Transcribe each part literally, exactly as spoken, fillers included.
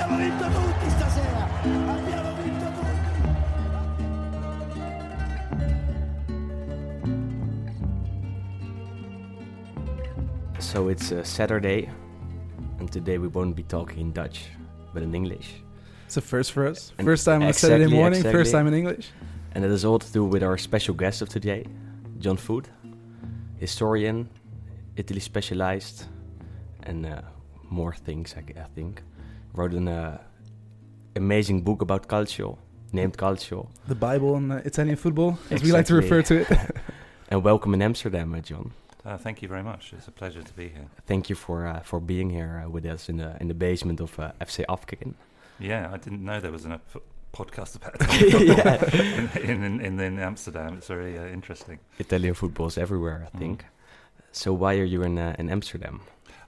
Abbiamo vinto tutti stasera. Abbiamo vinto tutti. So it's a Saturday, and today we won't be talking in Dutch, but in English. It's a first for us. And first time on exactly, Saturday morning, exactly. First time in English. And it is all to do with our special guest of today, John Foot, historian, Italy specialized, and uh, more things, I, I think. Wrote an uh, amazing book about Calcio, named Calcio. The Bible in uh, Italian football, exactly. As we like to refer to it. And welcome in Amsterdam, uh, John. Uh, thank you very much. It's a pleasure to be here. Thank you for uh, for being here uh, with us in the in the basement of uh, F C Afkicken. Yeah, I didn't know there was an ap- podcast about yeah. in, in, in, in Amsterdam. It's very uh, interesting. Italian football is everywhere, I think. Mm. So why are you in uh, in Amsterdam?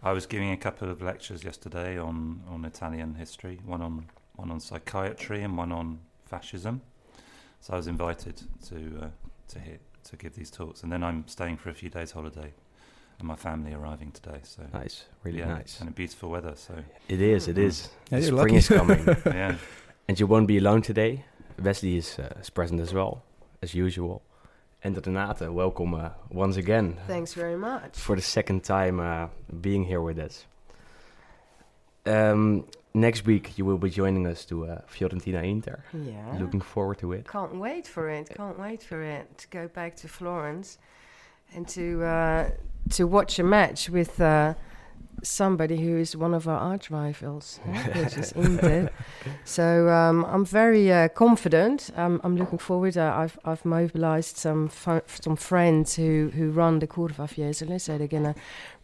I was giving a couple of lectures yesterday on, on Italian history, one on one on psychiatry and one on fascism. So I was invited to uh, to hit, to give these talks, and then I'm staying for a few days' holiday, and my family arriving today. So nice, really yeah, nice, and a beautiful weather. So it is, it is. Yeah, the spring is coming. Yeah, and you won't be alone today. Wesley is, uh, is present as well, as usual. And Renate, welcome uh, once again. Thanks very much. For the second time uh, being here with us. Um, next week you will be joining us to uh, Fiorentina Inter. Yeah. Looking forward to it. Can't wait for it. Can't wait for it. To go back to Florence and to uh, to watch a match with uh, somebody who is one of our arch rivals, which is Inter. So um, I'm very uh, confident. Um, I'm looking forward. Uh, I've I've mobilised some f- some friends who, who run the Curva Fiesole, so they're gonna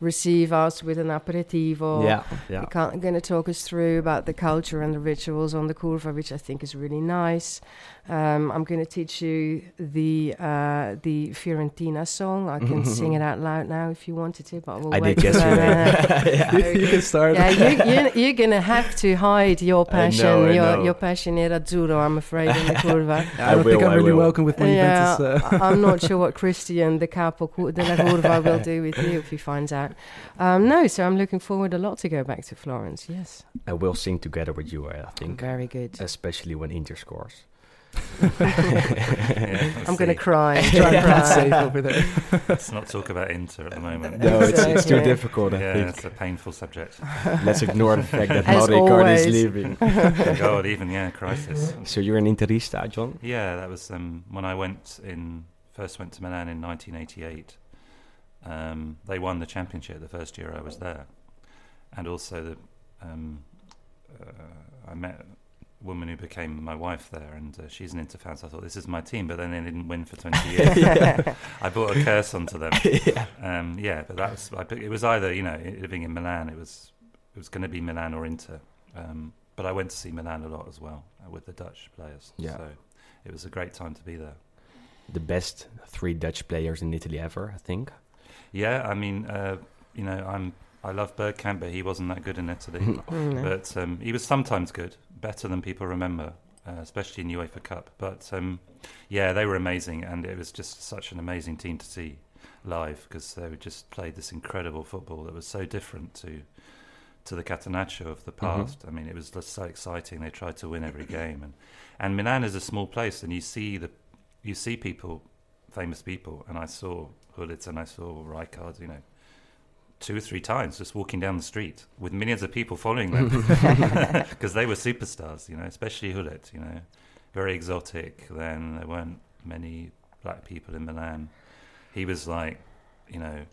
receive us with an aperitivo. Yeah, yeah. They're gonna talk us through about the culture and the rituals on the Curva, which I think is really nice. Um, I'm gonna teach you the uh, the Fiorentina song. I can sing it out loud now if you wanted to, but we'll I wait. Did, yes, yeah. You, you can start. Yeah, you, you, you're gonna have to hide your passion, I know, I your know. your passion nerazzurro. I'm afraid in the Curva. I, I don't will, think I'm I really will. welcome with my yeah, Juventus. Uh. I'm not sure what Christian, the capo della Curva, will do with you if he finds out. Um, no, so I'm looking forward a lot to go back to Florence. Yes, I will sing together with you. I think very good, especially when Inter scores. yeah, I'm going to cry. Let's not talk about Inter at the moment. No, it's, it's too yeah. difficult, I yeah, think. It's a painful subject. Let's ignore the fact that Mauro Icardi is leaving. God, even, yeah, crisis. So you're an Interista, John? Yeah, that was um, when I went in. first went to Milan in nineteen eighty-eight. Um, they won the championship the first year I was there. And also, the, um, uh, I met... woman who became my wife there, and uh, she's an Inter fan, so I thought, this is my team, but then they didn't win for twenty years. yeah. I brought a curse onto them. yeah. Um, yeah, but that was, I, it was either, you know, living in Milan, it was it was going to be Milan or Inter, um, but I went to see Milan a lot as well, uh, with the Dutch players, yeah. So it was a great time to be there. The best three Dutch players in Italy ever, I think. Yeah, I mean, uh, you know, I'm I love Bergkamp, but he wasn't that good in Italy. mm. But um, he was sometimes good, better than people remember, uh, especially in UEFA Cup. But um, yeah, they were amazing, and it was just such an amazing team to see live, because they just played this incredible football that was so different to to the Catenaccio of the past. Mm-hmm. I mean, it was just so exciting. They tried to win every game, and and Milan is a small place, and you see the you see people, famous people, and I saw Hullitz and I saw Rijkaard, you know, two or three times just walking down the street with millions of people following them, because they were superstars, you know, especially Hullet, you know, very exotic. Then there weren't many black people in Milan. He was like, you know,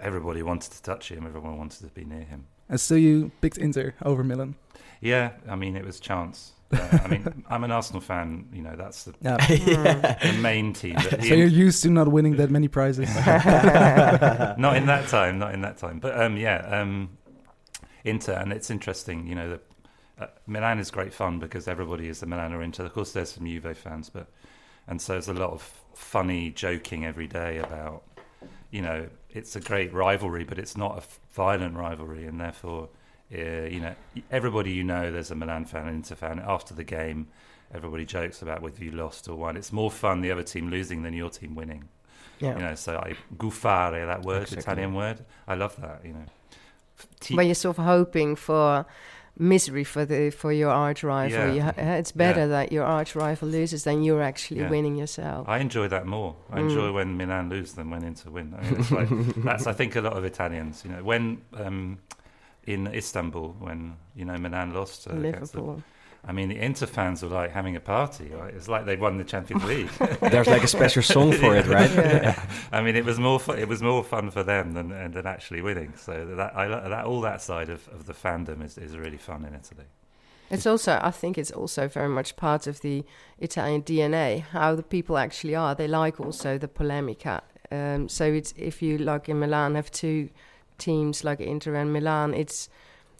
everybody wanted to touch him, everyone wanted to be near him. And so you picked Inter over Milan? Yeah, I mean, it was chance. Uh, I mean, I'm an Arsenal fan, you know, that's the, yeah. Yeah. the main team. But so you're used to not winning that many prizes. Not in that time, not in that time. But um, yeah, um, Inter, and it's interesting, you know, the, uh, Milan is great fun because everybody is a Milan or Inter. Of course, there's some Juve fans, but and so there's a lot of funny joking every day about, you know, it's a great rivalry, but it's not a violent rivalry, and therefore... Uh, you know, everybody you know, there's a Milan fan, an Inter fan. After the game, everybody jokes about whether you lost or won. It's more fun the other team losing than your team winning. Yeah. You know, so I gufare, that word, exactly. Italian word. I love that, you know. T- when you're sort of hoping for misery for the for your arch rival. Yeah. You, it's better yeah. that your arch rival loses than you're actually yeah. winning yourself. I enjoy that more. I mm. enjoy when Milan lose than when Inter win. I mean, it's like, that's I think a lot of Italians. You know, when um, in Istanbul, when you know Milan lost uh, Liverpool. I mean, the Inter fans were like having a party. Right? It's like they won the Champions League. There's like a special song for yeah. it, right? Yeah. Yeah. I mean, it was more fu- it was more fun for them than than actually winning. So that, I, that all that side of, of the fandom is, is really fun in Italy. It's also, I think, it's also very much part of the Italian D N A. How the people actually are. They like also the polemica. Um, so it's if you like in Milan have two teams like Inter and Milan, it's.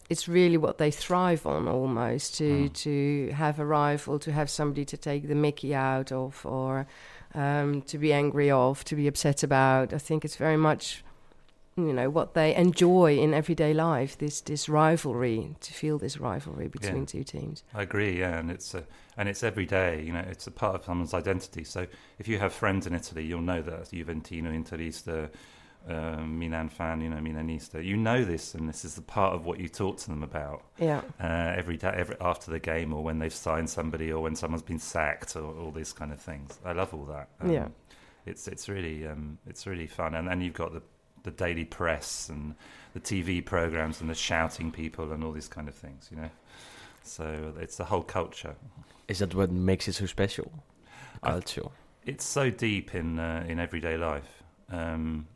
It's really what they thrive on, almost, to mm. to have a rival, to have somebody to take the mickey out of, or um, to be angry of, to be upset about. I think it's very much, you know, what they enjoy in everyday life, this this rivalry, to feel this rivalry between yeah. two teams. I agree, yeah, and it's, a, and it's every day, you know, it's a part of someone's identity. So if you have friends in Italy, you'll know that, Juventino, Interista, Uh, Milan fan, you know, Milanista, you know this, and this is the part of what you talk to them about. Yeah. Uh, every day, every after the game, or when they've signed somebody, or when someone's been sacked, or all these kind of things. I love all that. Um, yeah. It's it's really um, it's really fun, and then you've got the the daily press and the T V programs and the shouting people and all these kind of things, you know. So it's the whole culture. Is that what makes it so special? Calcio. It's so deep in uh, in everyday life. Um,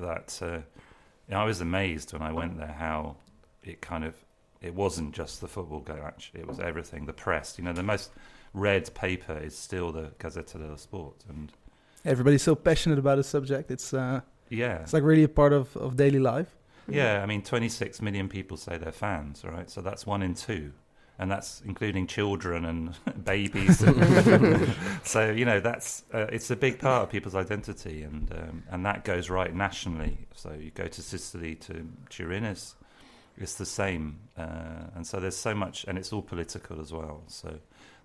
that uh, I was amazed when I went there how it kind of, it wasn't just the football game, actually, it was everything, the press. You know, the most read paper is still the Gazzetta dello Sport. And everybody's so passionate about the subject. It's uh, yeah, it's like really a part of, of daily life. Yeah, I mean, twenty-six million people say they're fans, right? So that's one in two. And that's including children and babies. And so, you know, that's uh, it's a big part of people's identity. And um, and that goes right nationally. So you go to Sicily, to Turin, it's, it's the same. Uh, and so there's so much, and it's all political as well. So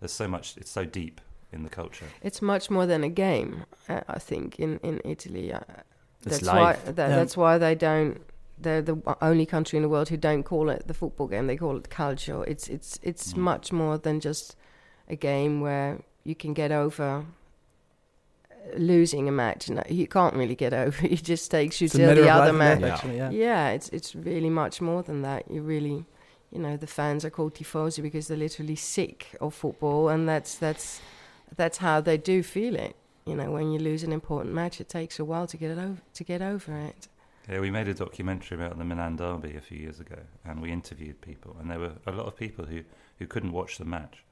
there's so much, it's so deep in the culture. It's much more than a game, uh, I think, in, in Italy. Uh, that's it's why that, yeah. That's why they don't... They're the only country in the world who don't call it the football game. They call it calcio. It's it's it's mm. much more than just a game where you can get over losing a match. No, you can't really get over. You just take you to the other match. Yeah. Actually, yeah. yeah, it's it's really much more than that. You really, you know, the fans are called tifosi because they're literally sick of football, and that's that's that's how they do feel it. You know, when you lose an important match, it takes a while to get it over to get over it. Yeah, we made a documentary about the Milan derby a few years ago, and we interviewed people, and there were a lot of people who, who couldn't watch the match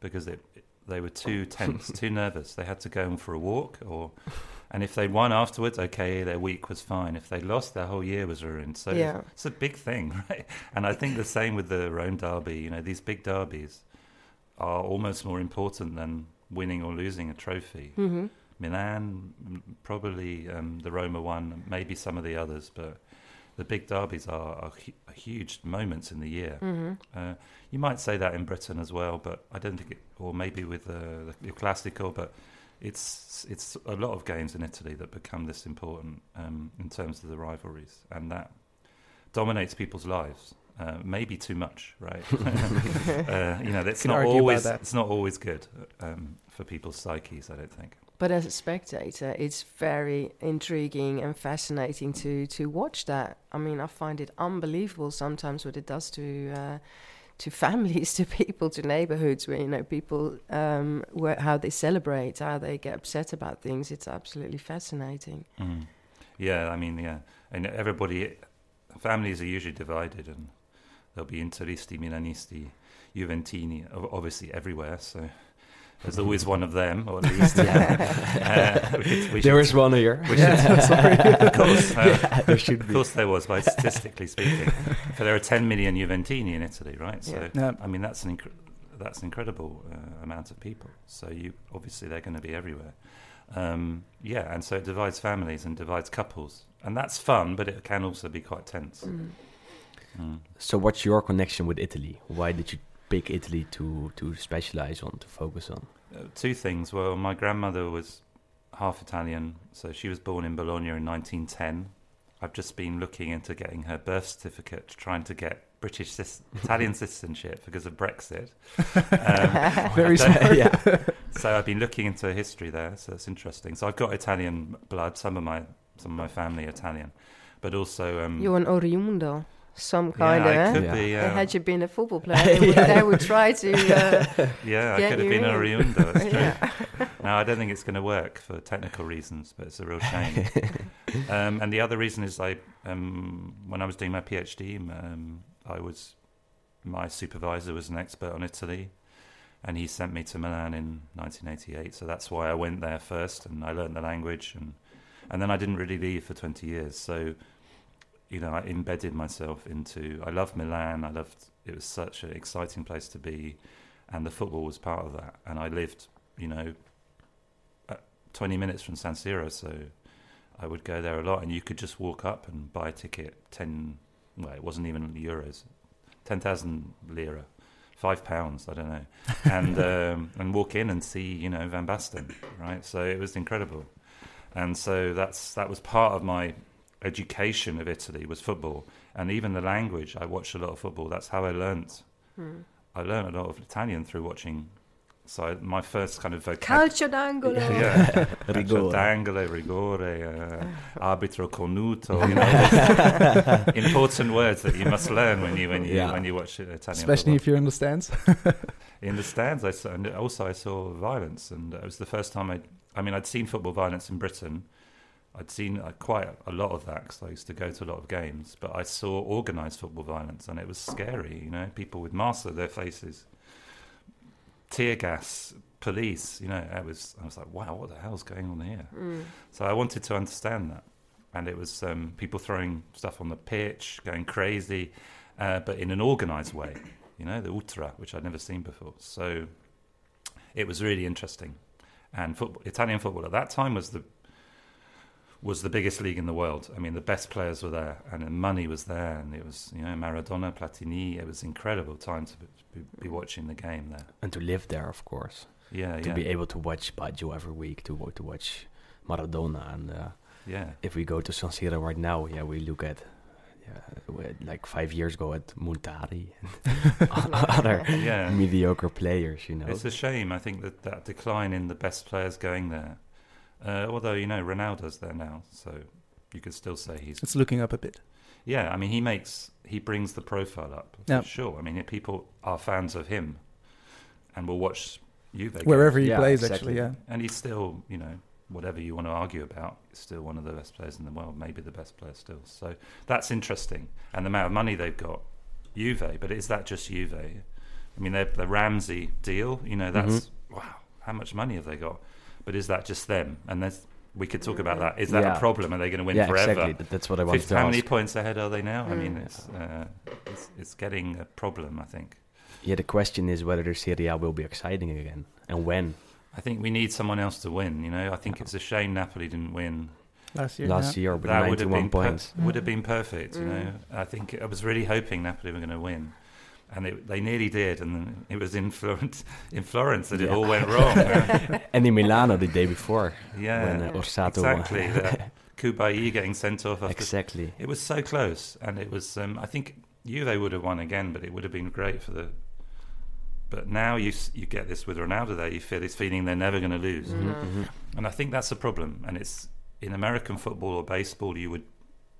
because it, they were too tense, too nervous. They had to go in for a walk, or and if they won afterwards, okay, their week was fine. If they lost, their whole year was ruined. So yeah. it's, it's a big thing, right? And I think the same with the Rome derby. You know, these big derbies are almost more important than winning or losing a trophy. Mm-hmm. Milan, probably um, the Roma one, maybe some of the others, but the big derbies are, are, hu- are huge moments in the year. Mm-hmm. Uh, you might say that in Britain as well, but I don't think it, or maybe with uh, the Classico, but it's it's a lot of games in Italy that become this important um, in terms of the rivalries, and that dominates people's lives. Uh, maybe too much, right? uh, you know, that's not always that. It's not always good um, for people's psyches, I don't think. But as a spectator, it's very intriguing and fascinating to, to watch that. I mean, I find it unbelievable sometimes what it does to uh, to families, to people, to neighborhoods where, you know, people, um, where, how they celebrate, how they get upset about things. It's absolutely fascinating. Mm. Yeah, I mean, yeah. And everybody, families are usually divided, and there'll be Interisti, Milanisti, Juventini, obviously everywhere, so... There's always one of them, or at least. Yeah. uh, we, we there should, is one here. We yeah. should, sorry. Of course. Uh, yeah, there should of be. course there was, by statistically speaking. But there are ten million Juventini in Italy, right? So, yeah. I mean, that's an, inc- that's an incredible uh, amount of people. So, you obviously, they're going to be everywhere. Um, yeah, and so it divides families and divides couples. And that's fun, but it can also be quite tense. Mm. Mm. So, what's your connection with Italy? Why did you... pick Italy to, to specialize on, to focus on? Uh, two things. Well, my grandmother was half Italian, so she was born in Bologna in nineteen ten. I've just been looking into getting her birth certificate, trying to get British cis- Italian citizenship because of Brexit. Um, Very smart. Yeah. So I've been looking into history there, so it's interesting. So I've got Italian blood. Some of my some of my family are Italian, but also um, you're an oriundo. Some kind yeah, of. Could yeah. be, uh, had you been a football player, they would, yeah. they would try to. Uh, yeah, I could have been a oriundo. That's true. Yeah. Now I don't think it's going to work for technical reasons, but it's a real shame. um, and the other reason is I, um, when I was doing my PhD, um, I was, my supervisor was an expert on Italy, and he sent me to Milan in nineteen eighty-eight. So that's why I went there first, and I learned the language, and and then I didn't really leave for twenty years. So. You know, I embedded myself into, I loved Milan, I loved, it was such an exciting place to be, and the football was part of that, and I lived, you know, twenty minutes from San Siro, so I would go there a lot, and you could just walk up and buy a ticket, ten, well, it wasn't even euros, ten thousand lira, five pounds, I don't know, and um, and walk in and see, you know, Van Basten, right? So it was incredible, and so that's that was part of my education of Italy was football, and even the language. I watched a lot of football. That's how I learnt. Hmm. I learned a lot of Italian through watching. So I, my first kind of vocab- calcio d'angolo, yeah, calcio d'angolo, rigore, uh, arbitro cornuto. You know, important words that you must learn when you when you yeah. when you watch Italian, especially football. If you're in the stands. In the stands, I saw, and also I saw violence, and it was the first time I. I mean, I'd seen football violence in Britain. I'd seen uh, quite a lot of that because I used to go to a lot of games, but I saw organised football violence, and it was scary, you know, people would master their faces, tear gas, police, you know, I was, I was like, wow, what the hell's going on here? Mm. So I wanted to understand that, and it was um, people throwing stuff on the pitch, going crazy, uh, but in an organised way, you know, the ultra, which I'd never seen before. So it was really interesting, and football, Italian football at that time was the was the biggest league in the world. I mean, the best players were there, and the money was there, and it was, you know, Maradona, Platini. It was incredible time to be, be watching the game there. And to live there, of course. Yeah, to yeah. be able to watch Baggio every week, to to watch Maradona. And uh, yeah. if we go to San Siro right now, yeah, we look at, yeah, like five years ago at Muntari and other yeah. mediocre players, you know. It's a shame, I think, that that decline in the best players going there. Uh, although, you know, Ronaldo's there now, so you could still say he's... It's looking up a bit. Yeah, I mean, he makes... He brings the profile up, for yep. sure. I mean, people are fans of him and will watch Juve. Wherever games. he yeah, plays, exactly. actually, yeah. And he's still, you know, whatever you want to argue about, he's still one of the best players in the world, maybe the best player still. So that's interesting. And the amount of money they've got, Juve, but is that just Juve? I mean, the Ramsey deal, you know, that's... Mm-hmm. Wow, how much money have they got? But is that just them? And we could talk about that. Is that yeah. a problem? Are they going to win yeah, forever? Exactly. That's what I wanted to ask. How many points ahead are they now? Mm. I mean, it's, uh, it's it's getting a problem, I think. Yeah, the question is whether the Serie A will be exciting again, and when. I think we need someone else to win, you know. I think yeah. it's a shame Napoli didn't win. Last year, Last yeah. year with that ninety-one points. Per- would have been perfect, mm. you know. I think I was really hoping Napoli were going to win. And it, they nearly did, and then it was in Florence, in Florence that yeah. it all went wrong. And in Milano the day before, yeah, when uh, Orsato exactly. the Kubayi getting sent off. After exactly. It was so close, and it was. Um, I think Juve would have won again, but it would have been great for the. But now you you get this with Ronaldo there. You feel this feeling they're never going to lose, mm-hmm. Mm-hmm. and I think that's a problem. And it's in American football or baseball, you would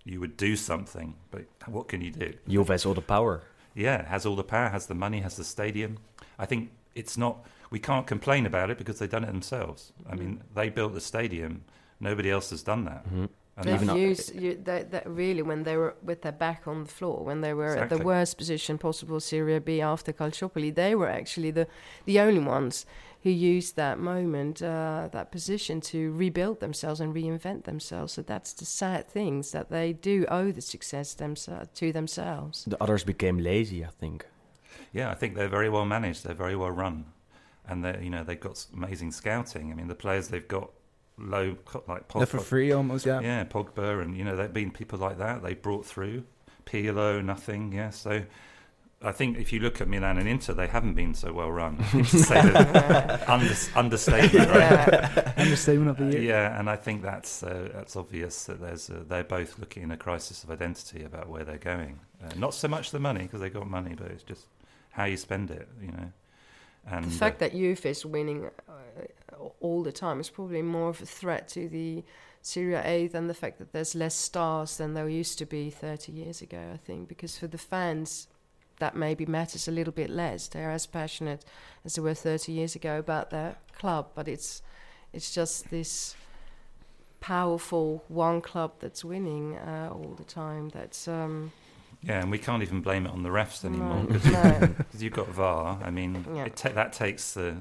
you would do something, but what can you do? Juve has all the power. Yeah, has all the power, has the money, has the stadium. I think it's not... We can't complain about it because they've done it themselves. I mean, they built the stadium. Nobody else has done that. Mm-hmm. And they've not, used, you, that, that really, when they were with their back on the floor, when they were exactly. at the worst position possible, Serie B after Calciopoli, they were actually the, the only ones who used that moment, uh, that position to rebuild themselves and reinvent themselves. So that's the sad things that they do owe the success themse- to themselves. The others became lazy, I think. Yeah, I think they're very well managed. They're very well run. And, they, you know, they've got amazing scouting. I mean, the players they've got low, like Pogba. They're for free almost, yeah. Yeah, Pogba and, you know, they've been people like that. They brought through Pirlo, nothing, yeah. So I think if you look at Milan and Inter, they haven't been so well run. under, understatement, right? Understatement of the year. Uh, yeah, and I think that's uh, that's obvious that there's uh, they're both looking in a crisis of identity about where they're going. Uh, not so much the money, because they got money, but it's just how you spend it, you know. And the fact uh, that Juve is winning uh, all the time is probably more of a threat to the Serie A than the fact that there's less stars than there used to be thirty years ago, I think, because for the fans, that maybe matters a little bit less. They're as passionate as they were thirty years ago about their club, but it's it's just this powerful one club that's winning uh, all the time. That's um, yeah, and we can't even blame it on the refs anymore, because no, no. you've got V A R. I mean, yeah. it ta- that takes the...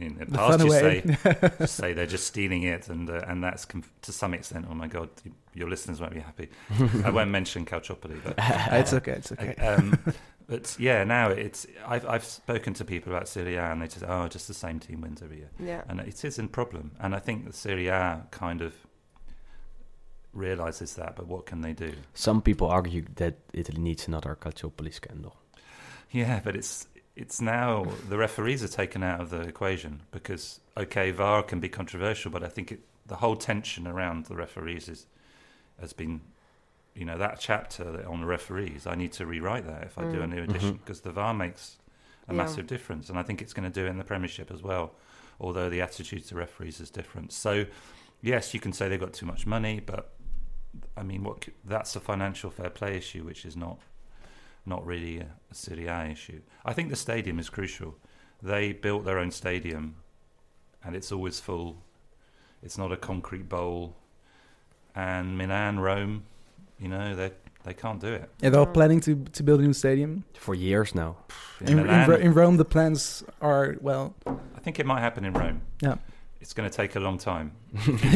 In the, the past, you say, say they're just stealing it, and uh, and that's com- to some extent. Oh my God, you, your listeners won't be happy. I won't mention Calciopoli, but uh, it's okay, it's okay. Um, but yeah, now it's I've I've spoken to people about Serie A, and they just oh, just the same team wins every year. Yeah, and it is a problem. And I think the Serie A kind of realizes that. But what can they do? Some people argue that Italy needs another Calciopoli scandal. Yeah, but it's. It's now the referees are taken out of the equation because, okay, V A R can be controversial, but I think it, the whole tension around the referees is, has been, you know, that chapter on the referees, I need to rewrite that if I mm. do a new edition because mm-hmm. the V A R makes a yeah. massive difference. And I think it's going to do it in the Premiership as well, although the attitude to referees is different. So, yes, you can say they've got too much money, but, I mean, what that's a financial fair play issue, which is not... not really a, a Serie A issue. I think the stadium is crucial. They built their own stadium and it's always full. It's not a concrete bowl. And Milan, Rome, you know, they they can't do it. Yeah, they're planning to, to build a new stadium? For years now. In, in, Milan, in, in Rome, the plans are, well... I think it might happen in Rome. Yeah. It's going to take a long time.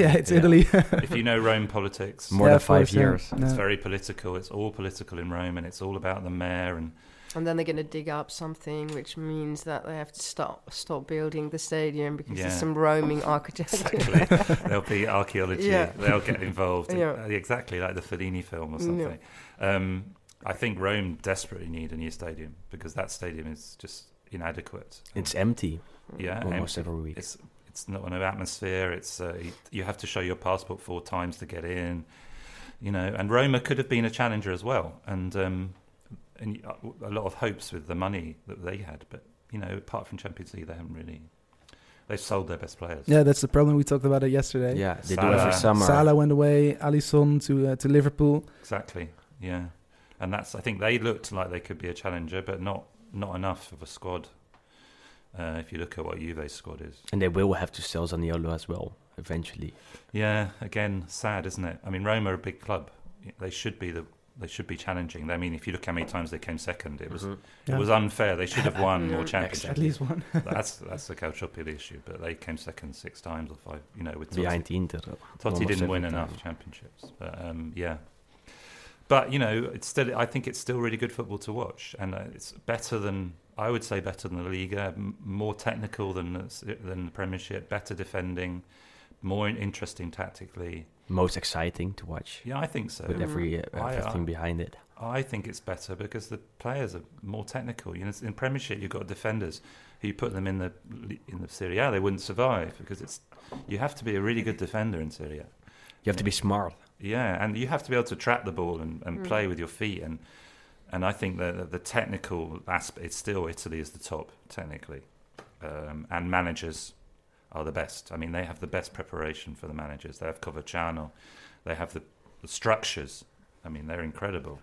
yeah, it's yeah. Italy. If you know Rome politics. More yeah, than five years. Yeah. It's very political. It's all political in Rome, and it's all about the mayor. And and then they're going to dig up something, which means that they have to stop stop building the stadium because yeah. there's some roaming architecture. Exactly. There'll be archaeology. Yeah. They'll get involved. Yeah. In, exactly like the Fellini film or something. No. Um, I think Rome desperately need a new stadium because that stadium is just inadequate. It's um, empty. Yeah. Almost empty. Every week. It's, It's not an atmosphere. It's uh, you have to show your passport four times to get in, you know. And Roma could have been a challenger as well, and um, and a lot of hopes with the money that they had. But you know, apart from Champions League, they haven't really. They've sold their best players. Yeah, that's the problem. We talked about it yesterday. Yeah, they Salah. do every summer. Salah went away. Alisson to uh, to Liverpool. Exactly. Yeah, and that's. I think they looked like they could be a challenger, but not not enough of a squad. Uh, if you look at what Juve's squad is. And they will have to sell Zaniolo as well, eventually. Yeah, again, sad, isn't it? I mean, Roma are a big club. They should be the they should be challenging. I mean, if you look how many times they came second, it was mm-hmm. yeah. it was unfair. They should have won more championships. At least one. that's that's the Calciopoli issue, but they came second six times or five, you know, with Totti. Behind Inter. Totti didn't win enough championships. But, um, yeah. But, you know, it's still. I think it's still really good football to watch. And uh, it's better than... I would say better than the Liga, m- more technical than the, than the Premiership, better defending, more interesting tactically. Most exciting to watch. Yeah, I think so. With every, uh, everything I, I, behind it. I think it's better because the players are more technical. You know, in Premiership, you've got defenders who you put them in the in the Serie A, they wouldn't survive because it's you have to be a really good defender in Serie A. You have to be smart. Yeah, and you have to be able to trap the ball and, and mm. play with your feet and. And I think that the technical aspect, it's still Italy is the top, technically. Um, and managers are the best. I mean, they have the best preparation for the managers. They have Coverciano. They have the, the structures. I mean, they're incredible.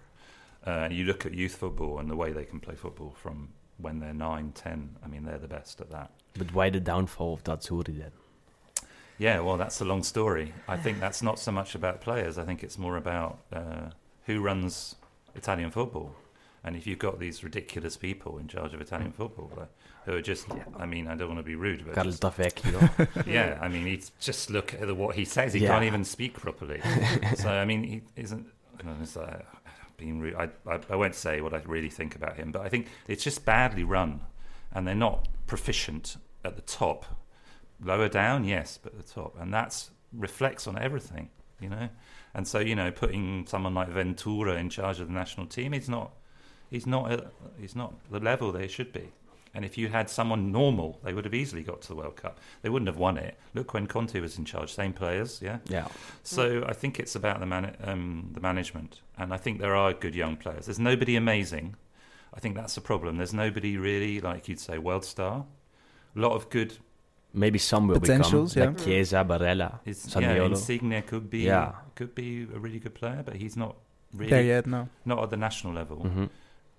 Uh, you look at youth football and the way they can play football from when they're nine, ten. I mean, they're the best at that. But why the downfall of Dazzurri then? Yeah, well, that's a long story. I think that's not so much about players. I think it's more about uh, who runs... Italian football, and if you've got these ridiculous people in charge of Italian football uh, who are just, yeah. I mean, I don't want to be rude, but just, yeah, I mean, he's just look at what he says. He yeah. can't even speak properly. So I mean, he isn't. I don't know, it's like being rude. I, I I won't say what I really think about him, but I think it's just badly run, and they're not proficient at the top. Lower down, yes, but at the top, and that's reflects on everything, you know. And so, you know, putting someone like Ventura in charge of the national team, he's not is not a, is not the level they should be. And if you had someone normal, they would have easily got to the World Cup. They wouldn't have won it. Look when Conte was in charge, same players, yeah? Yeah. So I think it's about the man- um, the management. And I think there are good young players. There's nobody amazing. I think that's the problem. There's nobody really, like you'd say, world star. A lot of good... Maybe some will potentials, become, yeah. Like Chiesa, Barella, Saniolo. Yeah, Insigne could be, yeah. could be a really good player, but he's not really... There yet, no. Not at the national level. Mm-hmm.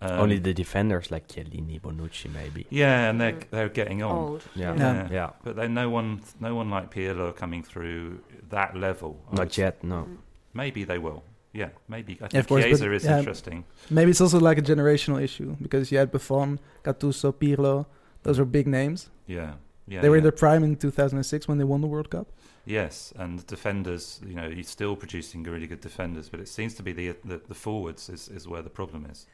Um, Only the defenders like Chiellini, Bonucci, maybe. Yeah, and they're they're getting on. Old. Yeah. Yeah. yeah, yeah. But then no one, no one like Pirlo coming through that level. I Not yet, say. no. Maybe they will. Yeah, maybe. I think yeah, course, Chiesa but, is yeah, interesting. Maybe it's also like a generational issue because you had Buffon, Gattuso, Pirlo. Those were big names. Yeah, yeah. They were yeah. in their prime in two thousand six when they won the World Cup. Yes, and defenders. You know, he's still producing really good defenders, but it seems to be the the, the forwards is, is where the problem is.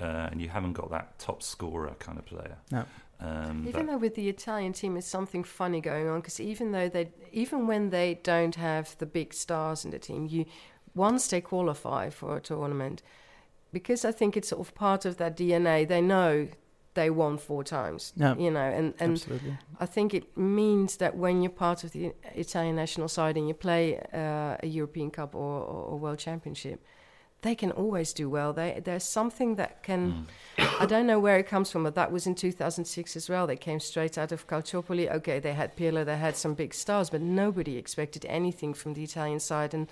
Uh, and you haven't got that top scorer kind of player. No. Um, even though with the Italian team, is something funny going on because even though they, even when they don't have the big stars in the team, you once they qualify for a tournament, because I think it's sort of part of that D N A. They know they won four times. No. You know, and and absolutely. I think it means that when you're part of the Italian national side and you play uh, a European Cup or, or, or World Championship. They can always do well. They, there's something that can... Mm. I don't know where it comes from, but that was in two thousand six as well. They came straight out of Calciopoli. Okay, they had Pirlo, they had some big stars, but nobody expected anything from the Italian side. And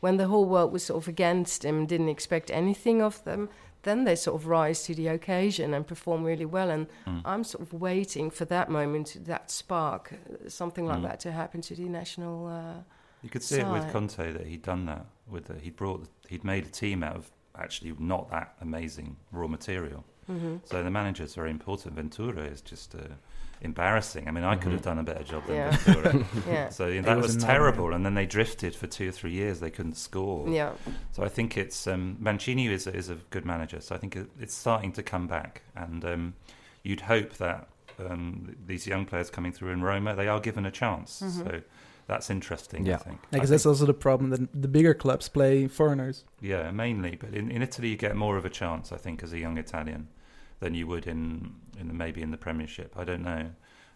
when the whole world was sort of against them, didn't expect anything of them, then they sort of rise to the occasion and perform really well. And mm. I'm sort of waiting for that moment, that spark, something like mm. that to happen to the national... Uh, You could see so, it with Conte that he'd done that. With the, he'd brought, he'd made a team out of actually not that amazing raw material. Mm-hmm. So the manager's very important. Ventura is just uh, embarrassing. I mean, I mm-hmm. could have done a better job than yeah. Ventura. yeah. So you know, that it was, was terrible. Nightmare. And then they drifted for two or three years. They couldn't score. Yeah. So I think it's um, Mancini is a, is a good manager. So I think it, it's starting to come back. And um, you'd hope that um, these young players coming through in Roma, they are given a chance. Mm-hmm. So. That's interesting, yeah. I think. Because that's also the problem, that the bigger clubs play foreigners. Yeah, mainly. But in, in Italy, you get more of a chance, I think, as a young Italian than you would in, in the, maybe in the Premiership. I don't know.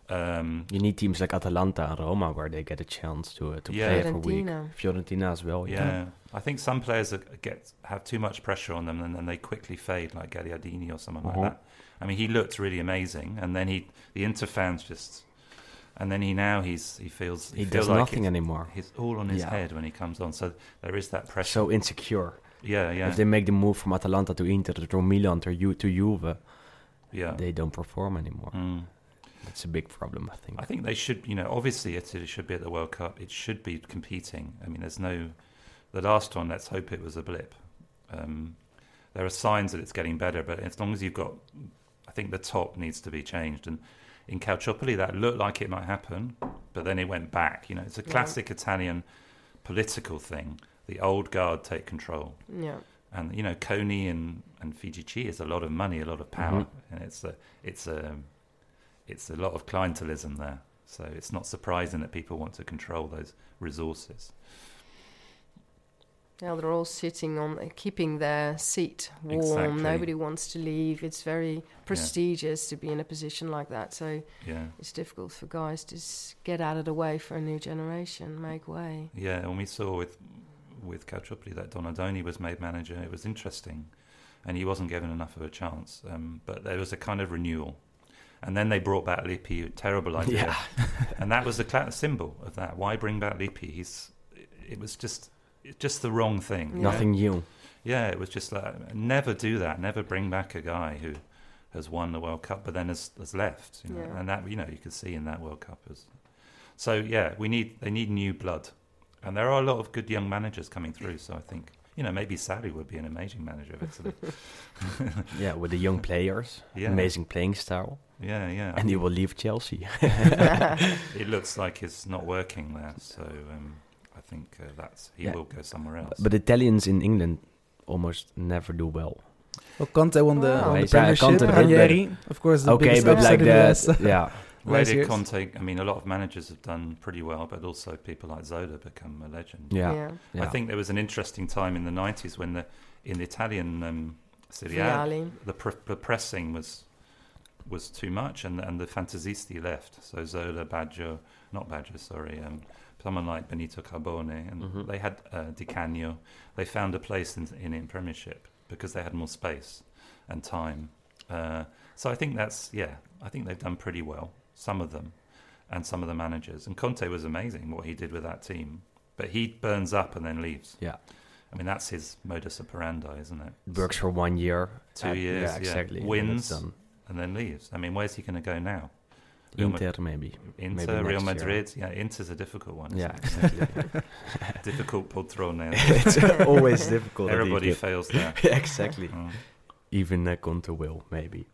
Um, you need teams like Atalanta and Roma where they get a chance to uh, to yeah. play every week. Fiorentina as well. Yeah. yeah. I think some players get have too much pressure on them and then they quickly fade, like Gagliardini or someone uh-huh. like that. I mean, he looked really amazing. And then he the Inter fans just... And then he now he's he feels he, he feels does like nothing anymore. He's all on his yeah. head when he comes on. So there is that pressure. So insecure. Yeah, yeah. If they make the move from Atalanta to Inter, from Milan to Ju- to Juve, yeah, they don't perform anymore. Mm. That's a big problem, I think. I think they should, you know, obviously Italy should be at the World Cup. It should be competing. I mean, there's no, the last one. Let's hope it was a blip. Um, there are signs that it's getting better, but as long as you've got, I think the top needs to be changed and. In Calciopoli, that looked like it might happen, but then it went back. You know, it's a classic yeah. Italian political thing. The old guard take control. Yeah. And, you know, Kony and, and Fijici is a lot of money, a lot of power. Mm-hmm. And it's a, it's, a, it's a lot of clientelism there. So it's not surprising that people want to control those resources. Now they're all sitting on, uh, keeping their seat warm. Exactly. Nobody wants to leave. It's very prestigious yeah. to be in a position like that. So yeah. it's difficult for guys to s- get out of the way for a new generation, make way. Yeah, and we saw with with Calciopoli that Donadoni was made manager. It was interesting, and he wasn't given enough of a chance. Um, but there was a kind of renewal. And then they brought back Lippi, a terrible idea. Yeah. And that was the cl- symbol of that. Why bring back Lippi? He's, it was just... just the wrong thing. Yeah. Nothing new. Yeah, it was just like, never do that. Never bring back a guy who has won the World Cup but then has, has left. You know? Yeah. And that, you know, you could see in that World Cup. As, so, yeah, we need they need new blood. And there are a lot of good young managers coming through. So I think, you know, maybe Sarri would be an amazing manager of Italy. yeah, with the young players. Yeah. Amazing playing style. Yeah, yeah. And he will leave Chelsea. It looks like it's not working there. So... Um, I think uh, that's he yeah. will go somewhere else. But, but Italians in England almost never do well. Well, Conte won the, wow. won the Premiership. Ranieri, of course, the okay, biggest but like that, yeah. Where did Conte? I mean, a lot of managers have done pretty well, but also people like Zola become a legend. Yeah, yeah. yeah. I think there was an interesting time in the nineties when the in the Italian um, So yeah, the, pr- the pressing was was too much, and and the Fantasisti left. So Zola, Baggio, not Baggio, sorry, um, someone like Benito Carbone, and mm-hmm. they had uh, Di Canio. They found a place in, in in Premiership because they had more space and time. Uh, so I think that's yeah, I think they've done pretty well. Some of them, and some of the managers. And Conte was amazing what he did with that team, but he burns up and then leaves. Yeah. I mean, that's his modus operandi, isn't it? Works for one year. Two at, years, yeah, exactly. Yeah. Wins and, and then leaves. I mean, where's he going to go now? Inter, Ma- maybe. Inter, maybe Real Madrid. Year. Yeah, Inter's a difficult one. Isn't yeah, exactly. Difficult poltrone. It's always difficult. Everybody fails there. Exactly. Mm. Even uh, Conte will, maybe.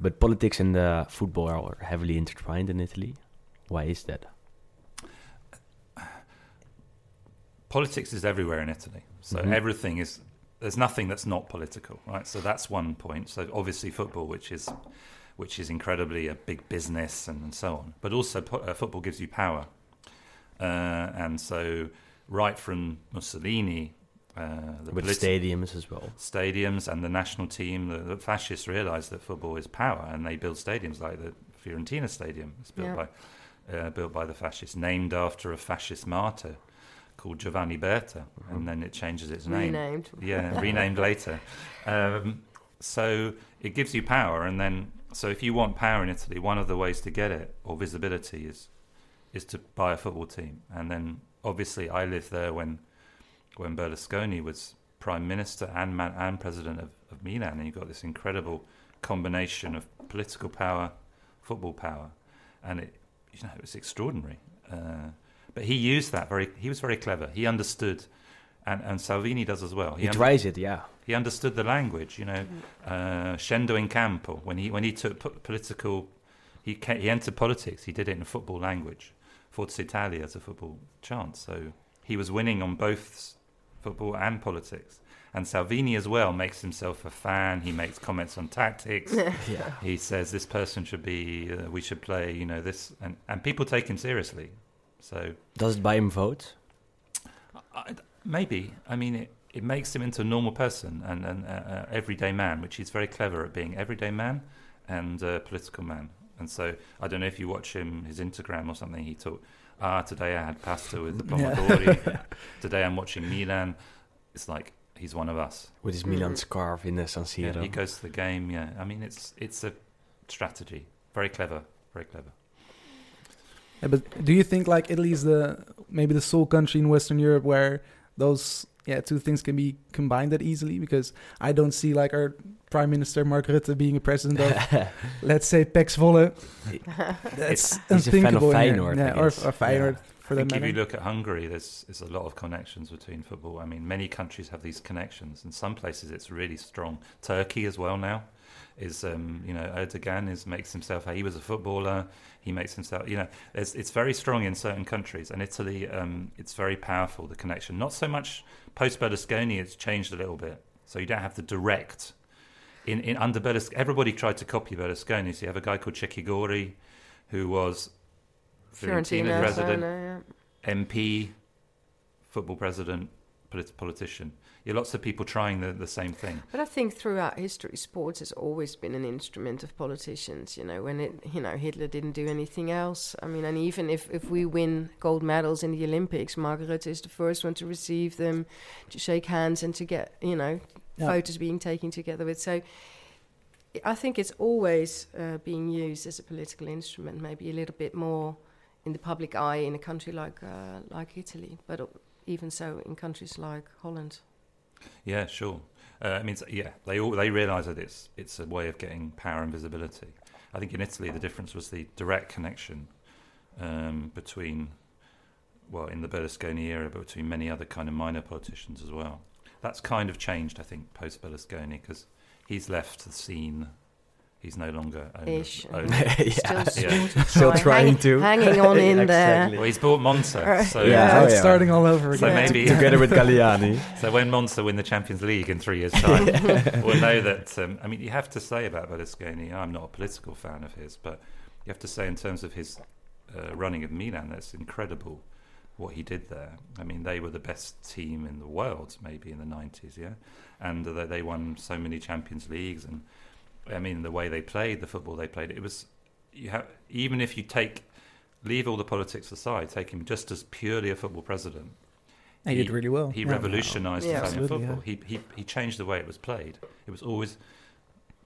But politics and uh, football are heavily intertwined in Italy. Why is that? Politics is everywhere in Italy, so mm-hmm. everything is. There's nothing that's not political, right? So that's one point. So obviously football, which is, which is incredibly a big business and, and so on. But also po- uh, football gives you power, uh, and so right from Mussolini, uh, the with politi- stadiums as well, stadiums and the national team. The, the fascists realized that football is power, and they build stadiums like the Fiorentina stadium. It's built yeah. by, uh, built by the fascists, named after a fascist martyr called Giovanni Berta, and then it changes its name. Renamed. Yeah, renamed later. Um, so it gives you power, and then, so if you want power in Italy, one of the ways to get it, or visibility, is is to buy a football team. And then, obviously, I lived there when when Berlusconi was prime minister and man, and president of, of Milan, and you've got this incredible combination of political power, football power, and it, you know, it was extraordinary. Uh, But he used that very. He was very clever. He understood, and, and Salvini does as well. He, he tries under, it, yeah. He understood the language, you know. Uh, Scendo in campo. When he when he took political, he came, he entered politics. He did it in football language. Forza Italia as a football chant. So he was winning on both football and politics. And Salvini as well makes himself a fan. He makes comments on tactics. Yeah. He says this person should be. Uh, we should play. You know this, and and people take him seriously. So does it buy him votes? I, maybe. I mean, it, it makes him into a normal person and an uh, everyday man, which he's very clever at being everyday man and uh, political man. And so I don't know if you watch him, his Instagram or something, he talked, ah, today I had pasta with the pomodori. Today I'm watching Milan. It's like he's one of us. With his Milan scarf in the San Siro. Yeah, he goes to the game, yeah. I mean, it's it's a strategy. Very clever, very clever. Yeah, but do you think like Italy is the maybe the sole country in Western Europe where those yeah two things can be combined that easily? Because I don't see like our Prime Minister Mark Rutte being a president of let's say Pax Volle. That's it's, unthinkable. He's a fan of Feyenoord, yeah, or, or Feyenoord yeah. for that matter. If you look at Hungary, there's there's a lot of connections between football. I mean, many countries have these connections, and some places it's really strong. Turkey as well now. Is um, you know Erdogan is makes himself. He was a footballer. He makes himself. You know, it's, it's very strong in certain countries. And Italy, um, it's very powerful. The connection, not so much post Berlusconi. It's changed a little bit. So you don't have the direct. In in under Berlusconi, everybody tried to copy Berlusconi. So you have a guy called Cecchigori, who was Fiorentina president, Sano, yeah. M P, football president, polit- politician. Yeah, lots of people trying the, the same thing. But I think throughout history, sports has always been an instrument of politicians. You know, when it, you know, Hitler didn't do anything else. I mean, and even if, if we win gold medals in the Olympics, Mark Rutte is the first one to receive them, to shake hands and to get, you know, yeah. photos being taken together with. So I think it's always uh, being used as a political instrument, maybe a little bit more in the public eye in a country like uh, like Italy, but even so in countries like Holland. Yeah, sure. Uh, I mean, yeah, they all they realise that it's it's a way of getting power and visibility. I think in Italy the difference was the direct connection um, between, well, in the Berlusconi era, but between many other kind of minor politicians as well. That's kind of changed, I think, post Berlusconi because he's left the scene. He's no longer owner, owner. yeah. Still, yeah. Still, still trying hang, to hanging on in exactly. there. Well, he's bought Monza, so yeah, oh, it's yeah. starting all over again. So yeah. maybe together with Galliani. So when Monza win the Champions League in three years' time, we'll know that. Um, I mean, you have to say about Berlusconi. I'm not a political fan of his, but you have to say in terms of his uh, running of Milan, that's incredible what he did there. I mean, they were the best team in the world, maybe in the nineties, yeah? And uh, they won so many Champions Leagues. And, I mean, the way they played, the football they played, it was... you have, even if you take... leave all the politics aside, take him just as purely a football president. He, he did really well. He yeah, revolutionised yeah, Italian football. Yeah. He, he he changed the way it was played. It was always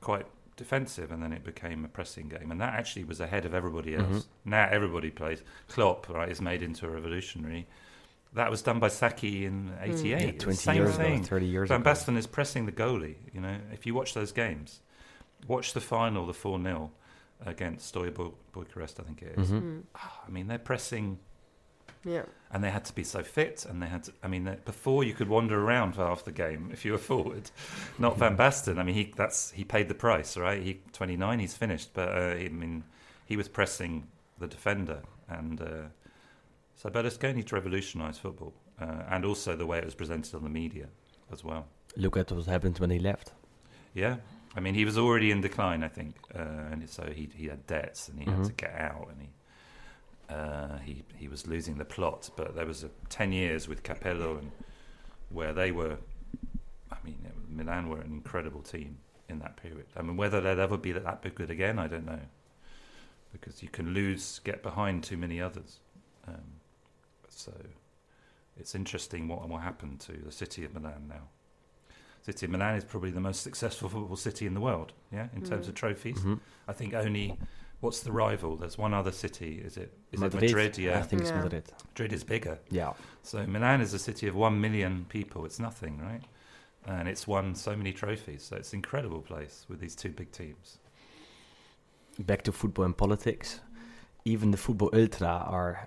quite defensive, and then it became a pressing game. And that actually was ahead of everybody else. Mm-hmm. Now everybody plays. Klopp, right, is made into a revolutionary. That was done by Sacchi in eighty-eight. Mm. Yeah, twenty Same years thing. ago, thirty years Van ago. Van Basten is pressing the goalie. You know, if you watch those games, watch the final, the four nil against Steaua Bu- Bucharest, I think it is. Mm-hmm. Mm. Oh, I mean, they're pressing... Yeah, and they had to be so fit, and they had to, I mean, before you could wander around for half the game if you were forward. Not Van Basten. I mean, he that's he paid the price, right? He twenty-nine, he's finished, but uh, I mean, he was pressing the defender, and uh, so Berlusconi revolutionised football, uh, and also the way it was presented on the media as well. Look at what happened when he left. Yeah, I mean, he was already in decline, I think, uh, and so he he had debts, and he mm-hmm. had to get out, and he. Uh, he he was losing the plot, but there was a ten years with Capello, and where they were, I mean, it, Milan were an incredible team in that period. I mean, whether they'd ever be that, that good again, I don't know, because you can lose, get behind too many others. Um, so it's interesting what what happened to the city of Milan now. City of Milan is probably the most successful football city in the world. Yeah, in mm. terms of trophies, mm-hmm. I think only. What's the rival? There's one other city. Is it is Madrid. it Madrid? Yeah, I think yeah. it's Madrid. Madrid is bigger. Yeah. So Milan is a city of one million people. It's nothing, right? And it's won so many trophies. So it's an incredible place with these two big teams. Back to football and politics. Even the football ultra are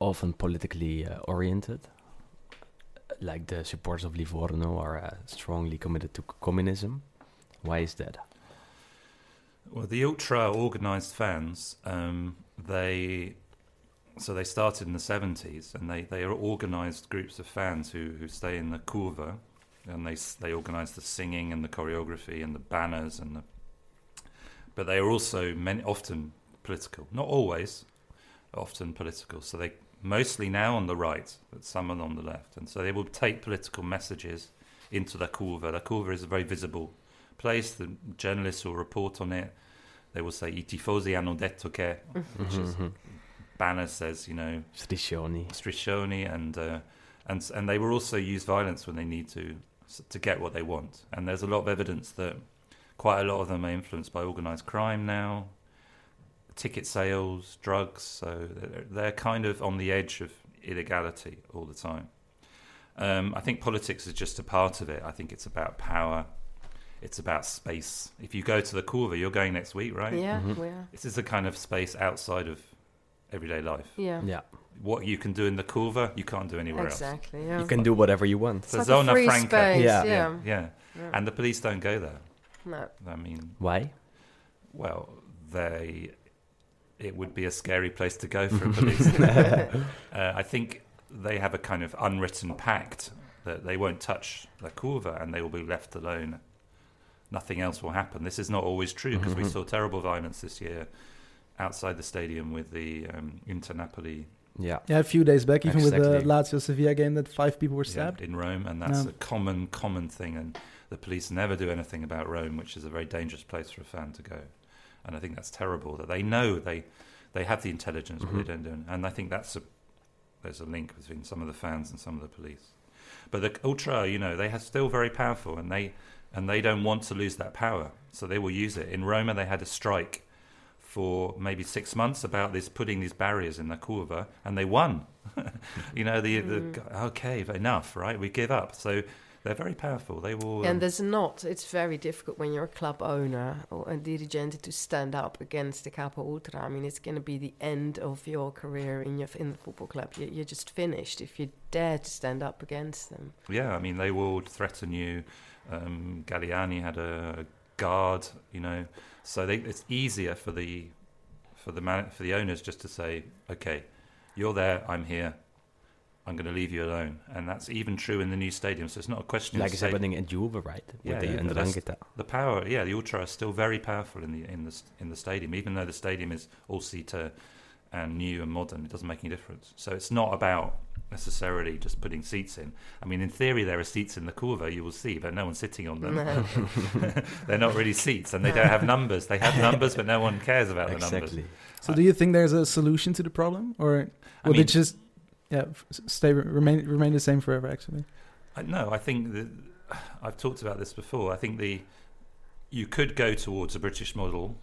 often politically uh, oriented. Like the supporters of Livorno are uh, strongly committed to communism. Why is that? Well, the ultra organised fans, um, they so they started in the seventies, and they, they are organised groups of fans who, who stay in the curva, and they they organise the singing and the choreography and the banners and the. But they are also many, often political, not always, often political. So they mostly now on the right, but some are on the left, and so they will take political messages into the curva. The curva is a very visible place, the journalists will report on it. They will say, "I tifosi hanno detto che," which is banner says, you know, striscioni, striscioni, and uh, and and they will also use violence when they need to to get what they want. And there's a lot of evidence that quite a lot of them are influenced by organised crime now, ticket sales, drugs. So they're, they're kind of on the edge of illegality all the time. Um, I think politics is just a part of it. I think it's about power. It's about space. If you go to the Curva, you're going next week, right? Yeah, mm-hmm. we are. This is the kind of space outside of everyday life. Yeah. yeah. What you can do in the Curva, you can't do anywhere exactly, else. Exactly, yeah. You can do whatever you want. It's, it's like Zona a free Franca. Space, yeah. Yeah. Yeah. yeah. Yeah. And the police don't go there. No. I mean... Why? Well, they... It would be a scary place to go for a police. uh, I think they have a kind of unwritten pact that they won't touch the Curva and they will be left alone. Nothing else will happen. This is not always true because mm-hmm. we saw terrible violence this year outside the stadium with the um, Inter Napoli. Yeah. yeah, a few days back, even exactly. with the Lazio Sevilla game, that five people were stabbed. Yeah, in Rome, and that's yeah. a common, common thing. And the police never do anything about Rome, which is a very dangerous place for a fan to go. And I think that's terrible that they know they they have the intelligence, mm-hmm. but they don't do it. And I think that's a, there's a link between some of the fans and some of the police. But the ultra, you know, they are still very powerful, and they... And they don't want to lose that power, so they will use it. In Roma, they had a strike for maybe six months about this putting these barriers in the curva, and they won. you know, the, mm. the okay, enough, right? We give up. So they're very powerful. They will. Um, and there's not. It's very difficult when you're a club owner or a dirigente to stand up against the Capo Ultra. I mean, it's going to be the end of your career in your in the football club. You're, you're just finished if you dare to stand up against them. Yeah, I mean, they will threaten you. Um, Galliani had a, a guard, you know, so they, it's easier for the for the man, for the owners just to say, okay, you're there, I'm here, I'm going to leave you alone, and that's even true in the new stadium. So it's not a question like it's say, happening at Juve, right? Yeah, the, and the, the power, yeah, the ultra is still very powerful in the in the in the stadium, even though the stadium is all-seater and new and modern. It doesn't make any difference. So it's not about necessarily just putting seats in. I mean, in theory, there are seats in the Curva, you will see, but no one's sitting on them. No. They're not really seats, and they no. don't have numbers. They have numbers, but no one cares about exactly. the numbers. So uh, do you think there's a solution to the problem? Or will I mean, it just yeah, stay remain remain the same forever, actually? I, no, I think that I've talked about this before. I think the you could go towards a British model,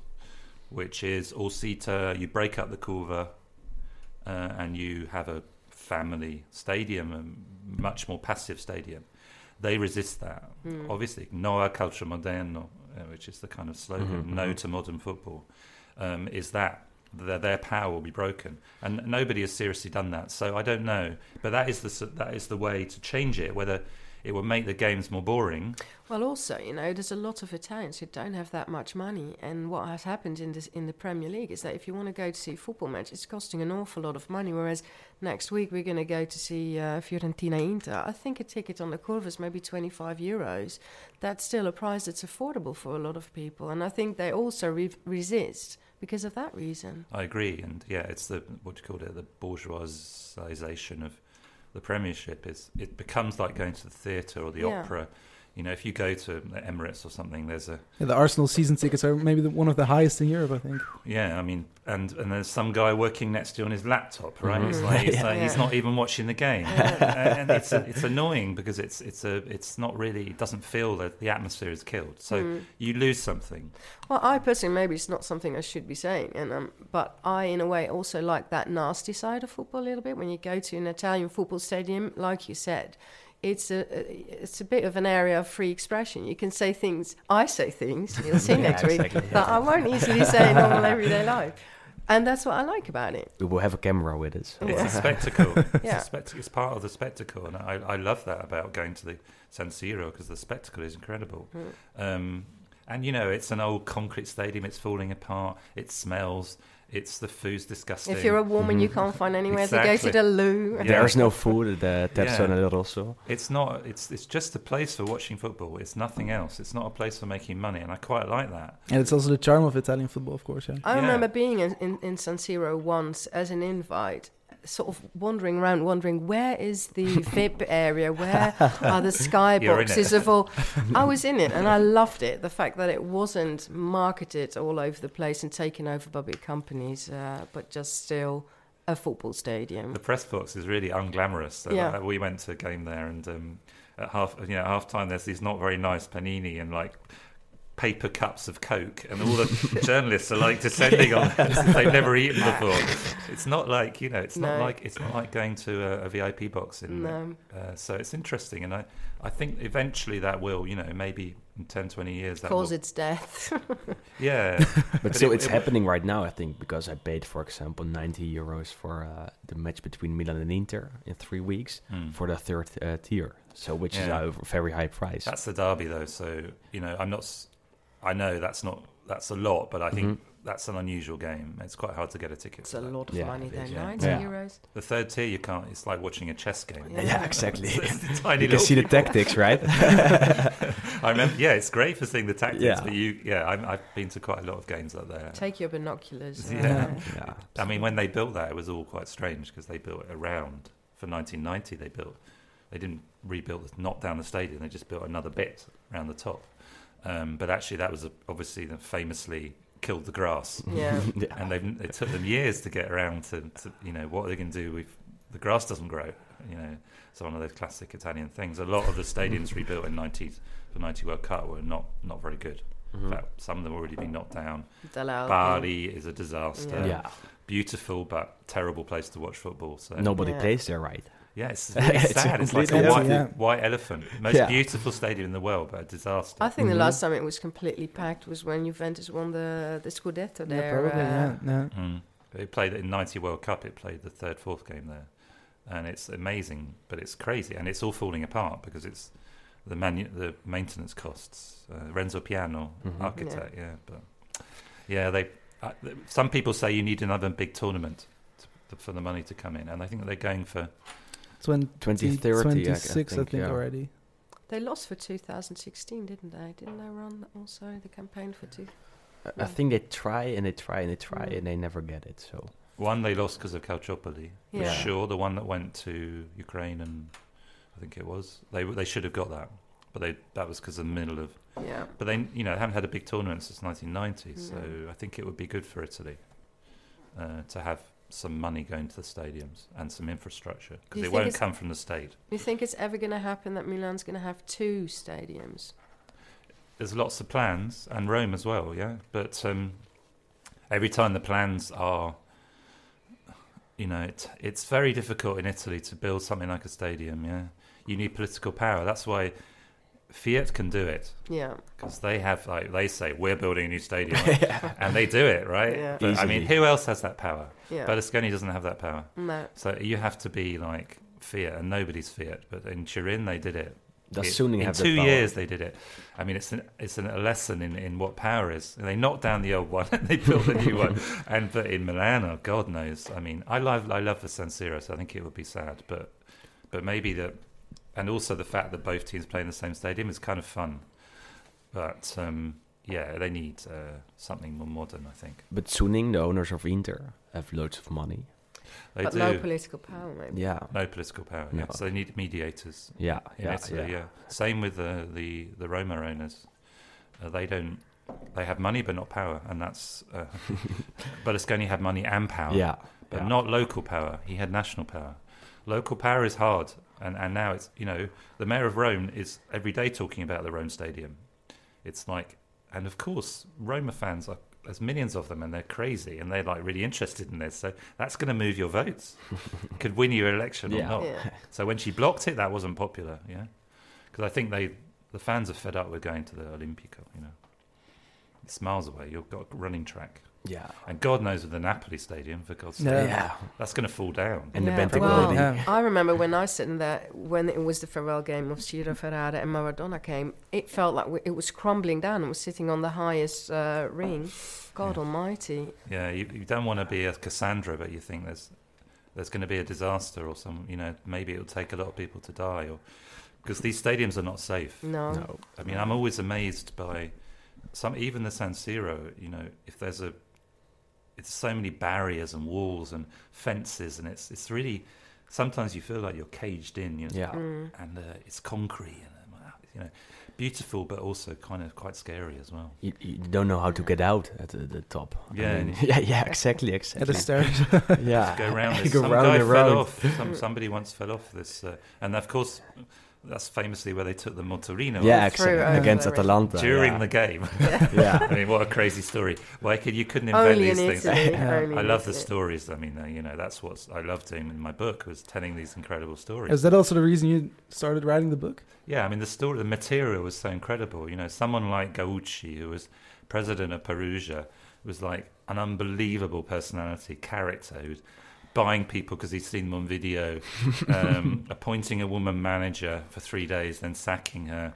which is all-seater, you break up the Curva, uh, and you have a family stadium, a much more passive stadium. They resist that. Mm. Obviously, no a calcio moderno, which is the kind of slogan, mm-hmm. no to modern football, um, is that their, their power will be broken. And nobody has seriously done that, so I don't know. But that is the that is the way to change it, whether it would make the games more boring. Well, also, you know, there's a lot of Italians who don't have that much money. And what has happened in this in the Premier League is that if you want to go to see a football match, it's costing an awful lot of money. Whereas next week we're going to go to see uh, Fiorentina Inter. I think a ticket on the Curva is maybe twenty-five euros. That's still a price that's affordable for a lot of people. And I think they also re- resist because of that reason. I agree. And yeah, it's the, what do you call it, the bourgeoisization of the Premiership. Is it becomes like going to the theatre or the yeah. opera. You know, if you go to the Emirates or something, there's a yeah, the Arsenal season tickets are maybe the, one of the highest in Europe, I think. Yeah, I mean, and, and there's some guy working next to you on his laptop, right? Mm-hmm. It's like, it's yeah. like yeah. he's not even watching the game, yeah. and it's a, it's annoying because it's it's a it's not really it doesn't feel that the atmosphere is killed, so mm. you lose something. Well, I personally, maybe it's not something I should be saying, and um, but I, in a way, also like that nasty side of football a little bit. When you go to an Italian football stadium, like you said, it's a it's a bit of an area of free expression. You can say things, I say things, you'll see yeah, next week, exactly, yeah. that I won't easily say in normal everyday life. And that's what I like about it. We'll have a camera with us. It's a spectacle. It's, yeah. a spect- it's part of the spectacle. And I, I love that about going to the San Siro because the spectacle is incredible. Mm. Um, and, you know, it's an old concrete stadium. It's falling apart. It smells. It's the food's disgusting. If you're a woman, mm-hmm. you can't find anywhere exactly. to go to the loo. Yeah. There's no food at the Terzonerosso. Yeah. Also, it's not. It's it's just a place for watching football. It's nothing else. It's not a place for making money, and I quite like that. And it's also the charm of Italian football, of course. Yeah. I yeah. remember being in, in, in San Siro once as an invite, sort of wandering around, wondering where is the V I P area, where are the sky boxes of all. I was in it and I loved it. The fact that it wasn't marketed all over the place and taken over by big companies, uh, but just still a football stadium. The press box is really unglamorous. So yeah. like, we went to a game there, and um, at half, you know, at half time, there's these not very nice panini and like paper cups of Coke, and all the journalists are like descending on them since they've never eaten before. It's not like, you know, it's no. not like it's not like going to a, a V I P box in no. uh, so it's interesting, and I, I think eventually that will, you know, maybe in ten, twenty years that cause will... its death. yeah. But, but so it, it's it, happening it, right now, I think, because I paid, for example, ninety euros for uh, the match between Milan and Inter in three weeks mm. for the third uh, tier, so which yeah. is a very high price. That's the derby, though, so, you know, I'm not... S- I know that's not that's a lot, but I think mm-hmm. that's an unusual game. It's quite hard to get a ticket. It's for a that. lot of yeah, money, then, yeah. ninety yeah. euros. The third tier, you can't. It's like watching a chess game. Yeah, yeah exactly. it's, it's tiny you can see people. The tactics, right? I remember. Yeah, it's great for seeing the tactics, yeah. but you, yeah, I'm, I've been to quite a lot of games out there. Take your binoculars. Yeah. yeah. yeah. I mean, when they built that, it was all quite strange because they built it around for nineteen ninety. They built. They didn't rebuild, knock down the stadium. They just built another bit around the top. Um, but actually, that was a, obviously famously killed the grass, yeah. and they, it took them years to get around to, to you know, what are they going to do if the grass doesn't grow? You know, it's one of those classic Italian things. A lot of the stadiums rebuilt in nineties for ninety World Cup were not, not very good. Mm-hmm. In fact, some of them have already been knocked down. Bari is a disaster. Yeah. Yeah. Beautiful but terrible place to watch football. So nobody yeah. plays there, right? Yeah, it's really it's sad. It's like a white, yeah. white elephant. Most yeah. beautiful stadium in the world, but a disaster. I think mm-hmm. the last time it was completely packed was when Juventus won the, the Scudetto there. Yeah, probably, uh, yeah. yeah. Mm. It played in ninety World Cup. It played the third, fourth game there. And it's amazing, but it's crazy. And it's all falling apart because it's the manu- the maintenance costs. Uh, Renzo Piano, mm-hmm. architect, yeah. yeah. But yeah, they. Uh, some people say you need another big tournament to, for the money to come in. And I think they're going for... twenty thirty, twenty-six, I think, I think yeah. already. They lost for two thousand sixteen, didn't they? Didn't they run also the campaign for two? I, yeah. I think they try and they try and they try mm. and they never get it. So One they lost because of Calciopoli, for yeah. sure. The one that went to Ukraine, and I think it was they they should have got that, but they that was because of the middle of. Yeah. But they, you know, haven't had a big tournament since nineteen ninety, mm. so I think it would be good for Italy uh, to have some money going to the stadiums and some infrastructure, because it won't come from the state. Do you think it's ever going to happen that Milan's going to have two stadiums? There's lots of plans, and Rome as well, yeah. But um, every time the plans are, you know, it, it's very difficult in Italy to build something like a stadium, yeah. You need political power. That's why Fiat can do it. Yeah. Because they have, like, they say, we're building a new stadium. yeah. And they do it, right? Yeah. But, I mean, who else has that power? Yeah. Berlusconi doesn't have that power. No. So you have to be like Fiat, and nobody's Fiat. But in Turin, they did it. It, in two years they did it. I mean, it's an, it's an, a lesson in, in what power is. And they knocked down the old one and they built a new one. And but in Milan, oh, God knows. I mean, I love I love the San Siro, so I think it would be sad. But but maybe that, and also the fact that both teams play in the same stadium is kind of fun. But um, yeah, they need uh, something more modern, I think. But Suning, the owners of Inter, have loads of money. They but do. No political power, maybe. Yeah. No political power, yeah. No. So they need mediators. Yeah, in yeah, Italy, yeah. yeah. Same with the, the, the Roma owners. Uh, they don't... They have money, but not power, and that's... Uh, Berlusconi had money and power, yeah, but yeah. not local power. He had national power. Local power is hard, and, and now it's, you know, the mayor of Rome is every day talking about the Rome Stadium. It's like... And, of course, Roma fans are... There's millions of them, and they're crazy, and they're like really interested in this. So that's going to move your votes. Could win your election yeah. or not. Yeah. So when she blocked it, that wasn't popular. Yeah, because I think they, the fans are fed up with going to the Olimpico. You know, it's miles away. You've got a running track. Yeah, and God knows with the Napoli stadium, for God's sake, no. yeah. that's going to fall down. And yeah, the well, yeah. I remember when I was sitting there when it was the farewell game of Ciro Ferrara and Maradona came. It felt like we, it was crumbling down. It was sitting on the highest uh, ring. God yeah. Almighty! Yeah, you, you don't want to be a Cassandra, but you think there's there's going to be a disaster or some. You know, maybe it'll take a lot of people to die, or because these stadiums are not safe. No, no. I mean, I'm always amazed by some, even the San Siro. You know, if there's a it's so many barriers and walls and fences, and it's it's really sometimes you feel like you're caged in, you know. Yeah. Mm. And uh, it's concrete, and uh, you know, beautiful, but also kind of quite scary as well. You, you don't know how to get out at the, the top. Yeah, I mean, yeah, yeah, exactly, exactly. At the stairs. yeah, Just go round. This. Go Some round guy fell round. off. Some somebody once fell off this, uh, and of course. That's famously where they took the Montorino yeah, exactly. through, uh, against Atalanta during yeah. the game. Yeah. yeah, I mean, what a crazy story! Why could you couldn't invent Only these in things? yeah. I love the it. stories. I mean, uh, you know, that's what I love doing in my book, was telling these incredible stories. Is that also the reason you started writing the book? Yeah, I mean, the story, the material was so incredible. You know, someone like Gauci, who was president of Perugia, was like an unbelievable personality, character. Who'd, buying people because he's seen them on video, um, appointing a woman manager for three days, then sacking her,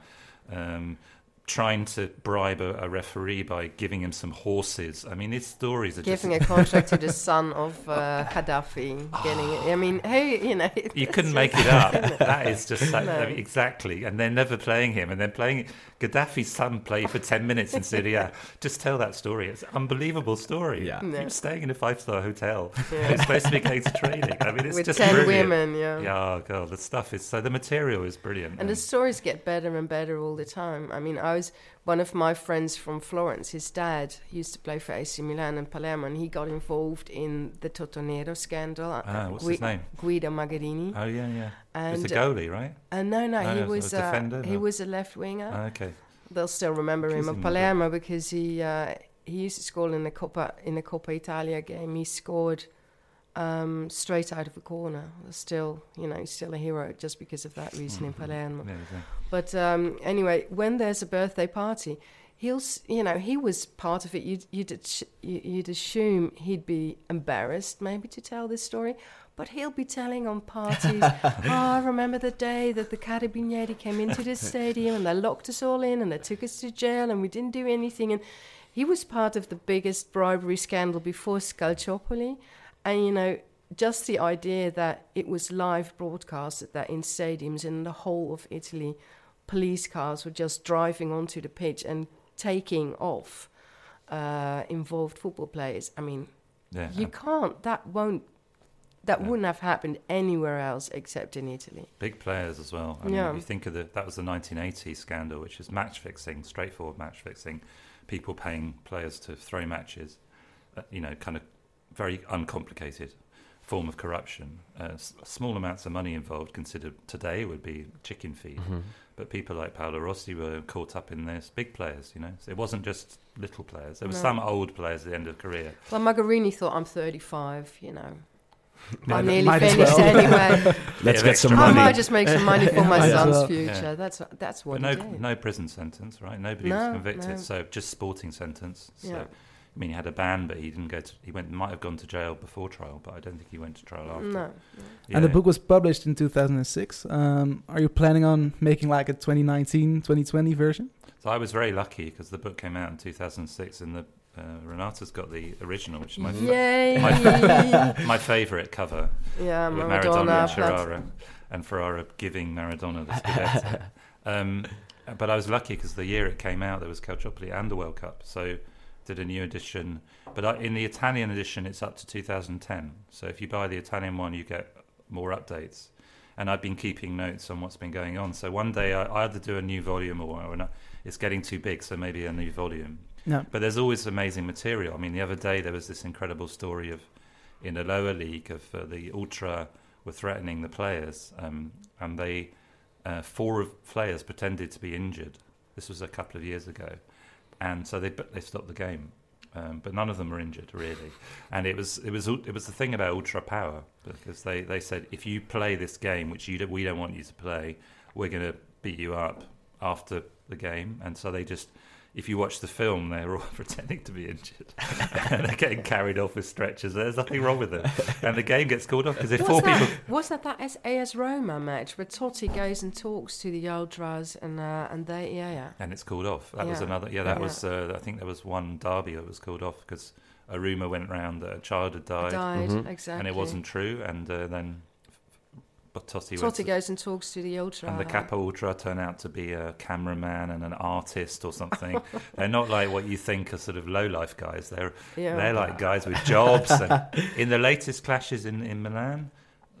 um, trying to bribe a, a referee by giving him some horses. I mean, these stories are giving just... a contract to the son of uh, Gaddafi. Oh. Getting it. I mean, hey, you know... You couldn't make it up. That is just... Like, no. I mean, exactly. And they're never playing him. And they're playing... Gaddafi's son played for ten minutes in Serie A. Just tell that story. It's an unbelievable story. Yeah. No. He was staying in a five-star hotel. Yeah. He was supposed to be going to training. I mean, it's With just brilliant. With ten women, yeah. yeah. Oh, God, the stuff is... So the material is brilliant. And, and the stories get better and better all the time. I mean, I was... One of my friends from Florence, his dad used to play for A C Milan and Palermo, and he got involved in the Totonero scandal. Ah, what's Gui- his name? Guido Magherini. Oh, yeah, yeah. And he was a goalie, right? Uh, no, no, no, he was, was a defender, uh, he was a left winger. Ah, okay. They'll still remember him at Palermo because he uh, he used to score in the Coppa in the Coppa Italia game. He scored um, straight out of a corner. Still, you know, still a hero just because of that reason mm-hmm. in Palermo. Yeah, yeah. But um, anyway, when there's a birthday party, he'll, you know, he was part of it. You'd, you'd, you'd assume he'd be embarrassed maybe to tell this story, but he'll be telling on parties, oh, I remember the day that the Carabinieri came into this stadium and they locked us all in and they took us to jail and we didn't do anything. And he was part of the biggest bribery scandal before Calciopoli. And, you know, just the idea that it was live broadcasted, that in stadiums in the whole of Italy, police cars were just driving onto the pitch and taking off uh, involved football players. I mean, Yeah. You can't. That won't. That yeah. wouldn't have happened anywhere else except in Italy. Big players as well. I yeah. mean, you think of the that was the nineteen eighty scandal, which is match fixing, straightforward match fixing, people paying players to throw matches, uh, you know, kind of very uncomplicated form of corruption. Uh, s- small amounts of money involved, considered today would be chicken feed. Mm-hmm. But people like Paolo Rossi were caught up in this. Big players, you know. So it wasn't just little players. There were no. some old players at the end of the career. Well, Maggarini thought, I'm thirty-five, you know. No, I'm nearly finished well. anyway. Let's get some money. I might just make some money for my son's well. future. Yeah. That's that's what. But no, did. no prison sentence, right? Nobody no, was convicted, no. so just sporting sentence. So, yeah. I mean, he had a ban, but he didn't go to. He went. Might have gone to jail before trial, but I don't think he went to trial after. No. Yeah. And the book was published in two thousand six. Um, are you planning on making like a twenty nineteen, twenty twenty version? So I was very lucky because the book came out in two thousand six, and the. Uh, Renata's got the original, which is my fa- my, my favourite cover. Yeah, with Maradona, Maradona and Ferrara, and Ferrara giving Maradona the Scudetto. um, but I was lucky because the year it came out, there was Calciopoli and the World Cup, so did a new edition. But I, in the Italian edition, it's up to two thousand ten. So if you buy the Italian one, you get more updates. And I've been keeping notes on what's been going on. So one day I, I either do a new volume or, or not. It's getting too big, so maybe a new volume. No. But there's always amazing material. I mean, the other day there was this incredible story of, in a lower league, of uh, the Ultra were threatening the players, um, and they uh, four of players pretended to be injured. This was a couple of years ago, and so they they stopped the game, um, but none of them were injured really. And it was it was it was the thing about Ultra power, because they, they said, if you play this game, which you do, we don't want you to play, we're going to beat you up after the game, and so they just. If you watch the film, they're all pretending to be injured. And they're getting carried off with stretchers. There's nothing wrong with them. And the game gets called off because if four that, people... Was that that AS Roma match where Totti goes and talks to the Ultras and uh, and they... Yeah, yeah. And it's called off. That yeah. was another... Yeah, that yeah. was... Uh, I think there was one derby that was called off because a rumour went round that a child had died. Died, mm-hmm. exactly. And it wasn't true. And uh, then... But Totti, Totti to, goes and talks to the Ultra. And the Kappa Ultra turn out to be a cameraman and an artist or something. They're not like what you think are sort of low-life guys. They're yeah, they're like guys with jobs. And in the latest clashes in, in Milan,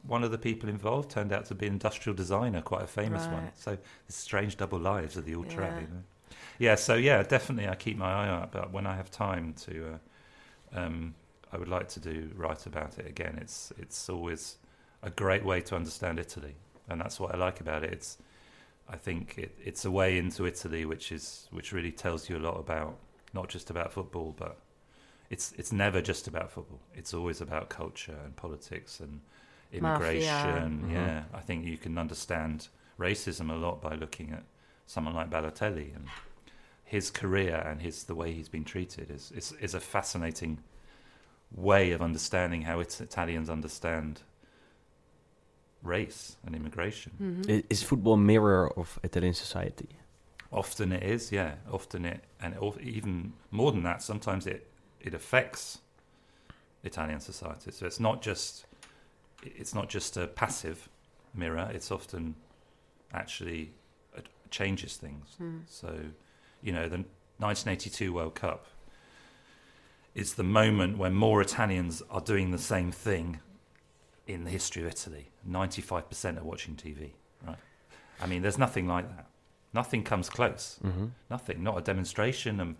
one of the people involved turned out to be an industrial designer, quite a famous right. one. So the strange double lives of the Ultra. Yeah, you know? yeah so yeah, definitely I keep my eye out. But when I have time to, uh, um, I would like to do write about it again. It's it's always... a great way to understand Italy, and that's what I like about it. It's, I think, it, it's a way into Italy, which is which really tells you a lot about not just about football, but it's it's never just about football. It's always about culture and politics and immigration. Mafia. Yeah, mm-hmm. I think you can understand racism a lot by looking at someone like Balotelli and his career and his the way he's been treated is is, is a fascinating way of understanding how it's, Italians understand. Race and immigration. Mm-hmm. Is football a mirror of Italian society? Often it is, yeah. Often it, and it, even more than that, sometimes it, it affects Italian society. So it's not just it's not just a passive mirror. It's often actually it changes things. Mm. So, you know, the nineteen eighty-two World Cup is the moment when more Italians are doing the same thing. In the history of Italy, ninety-five percent are watching T V, right? I mean, there's nothing like that. Nothing comes close. Mm-hmm. Nothing, not a demonstration, um,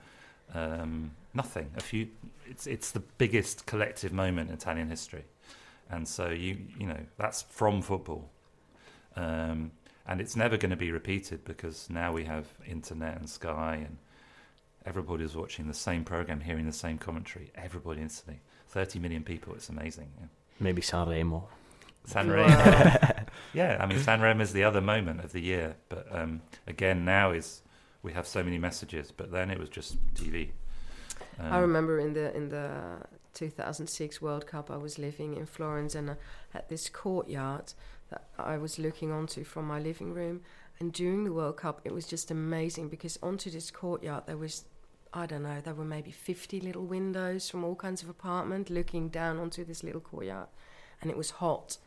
um, nothing. A few. It's it's the biggest collective moment in Italian history. And so, you you know, that's from football. Um, and it's never going to be repeated because now we have internet and Sky and everybody's watching the same programme, hearing the same commentary. Everybody in Italy. thirty million people, it's amazing, yeah. Maybe Sanremo. Sanremo. Wow. yeah, I mean, Sanremo is the other moment of the year. But um, again, now is we have so many messages. But then it was just T V. Um, I remember in the in the two thousand six World Cup, I was living in Florence and uh, at this courtyard that I was looking onto from my living room. And during the World Cup, it was just amazing because onto this courtyard there was. I don't know, there were maybe fifty little windows from all kinds of apartments looking down onto this little courtyard. And it was hot.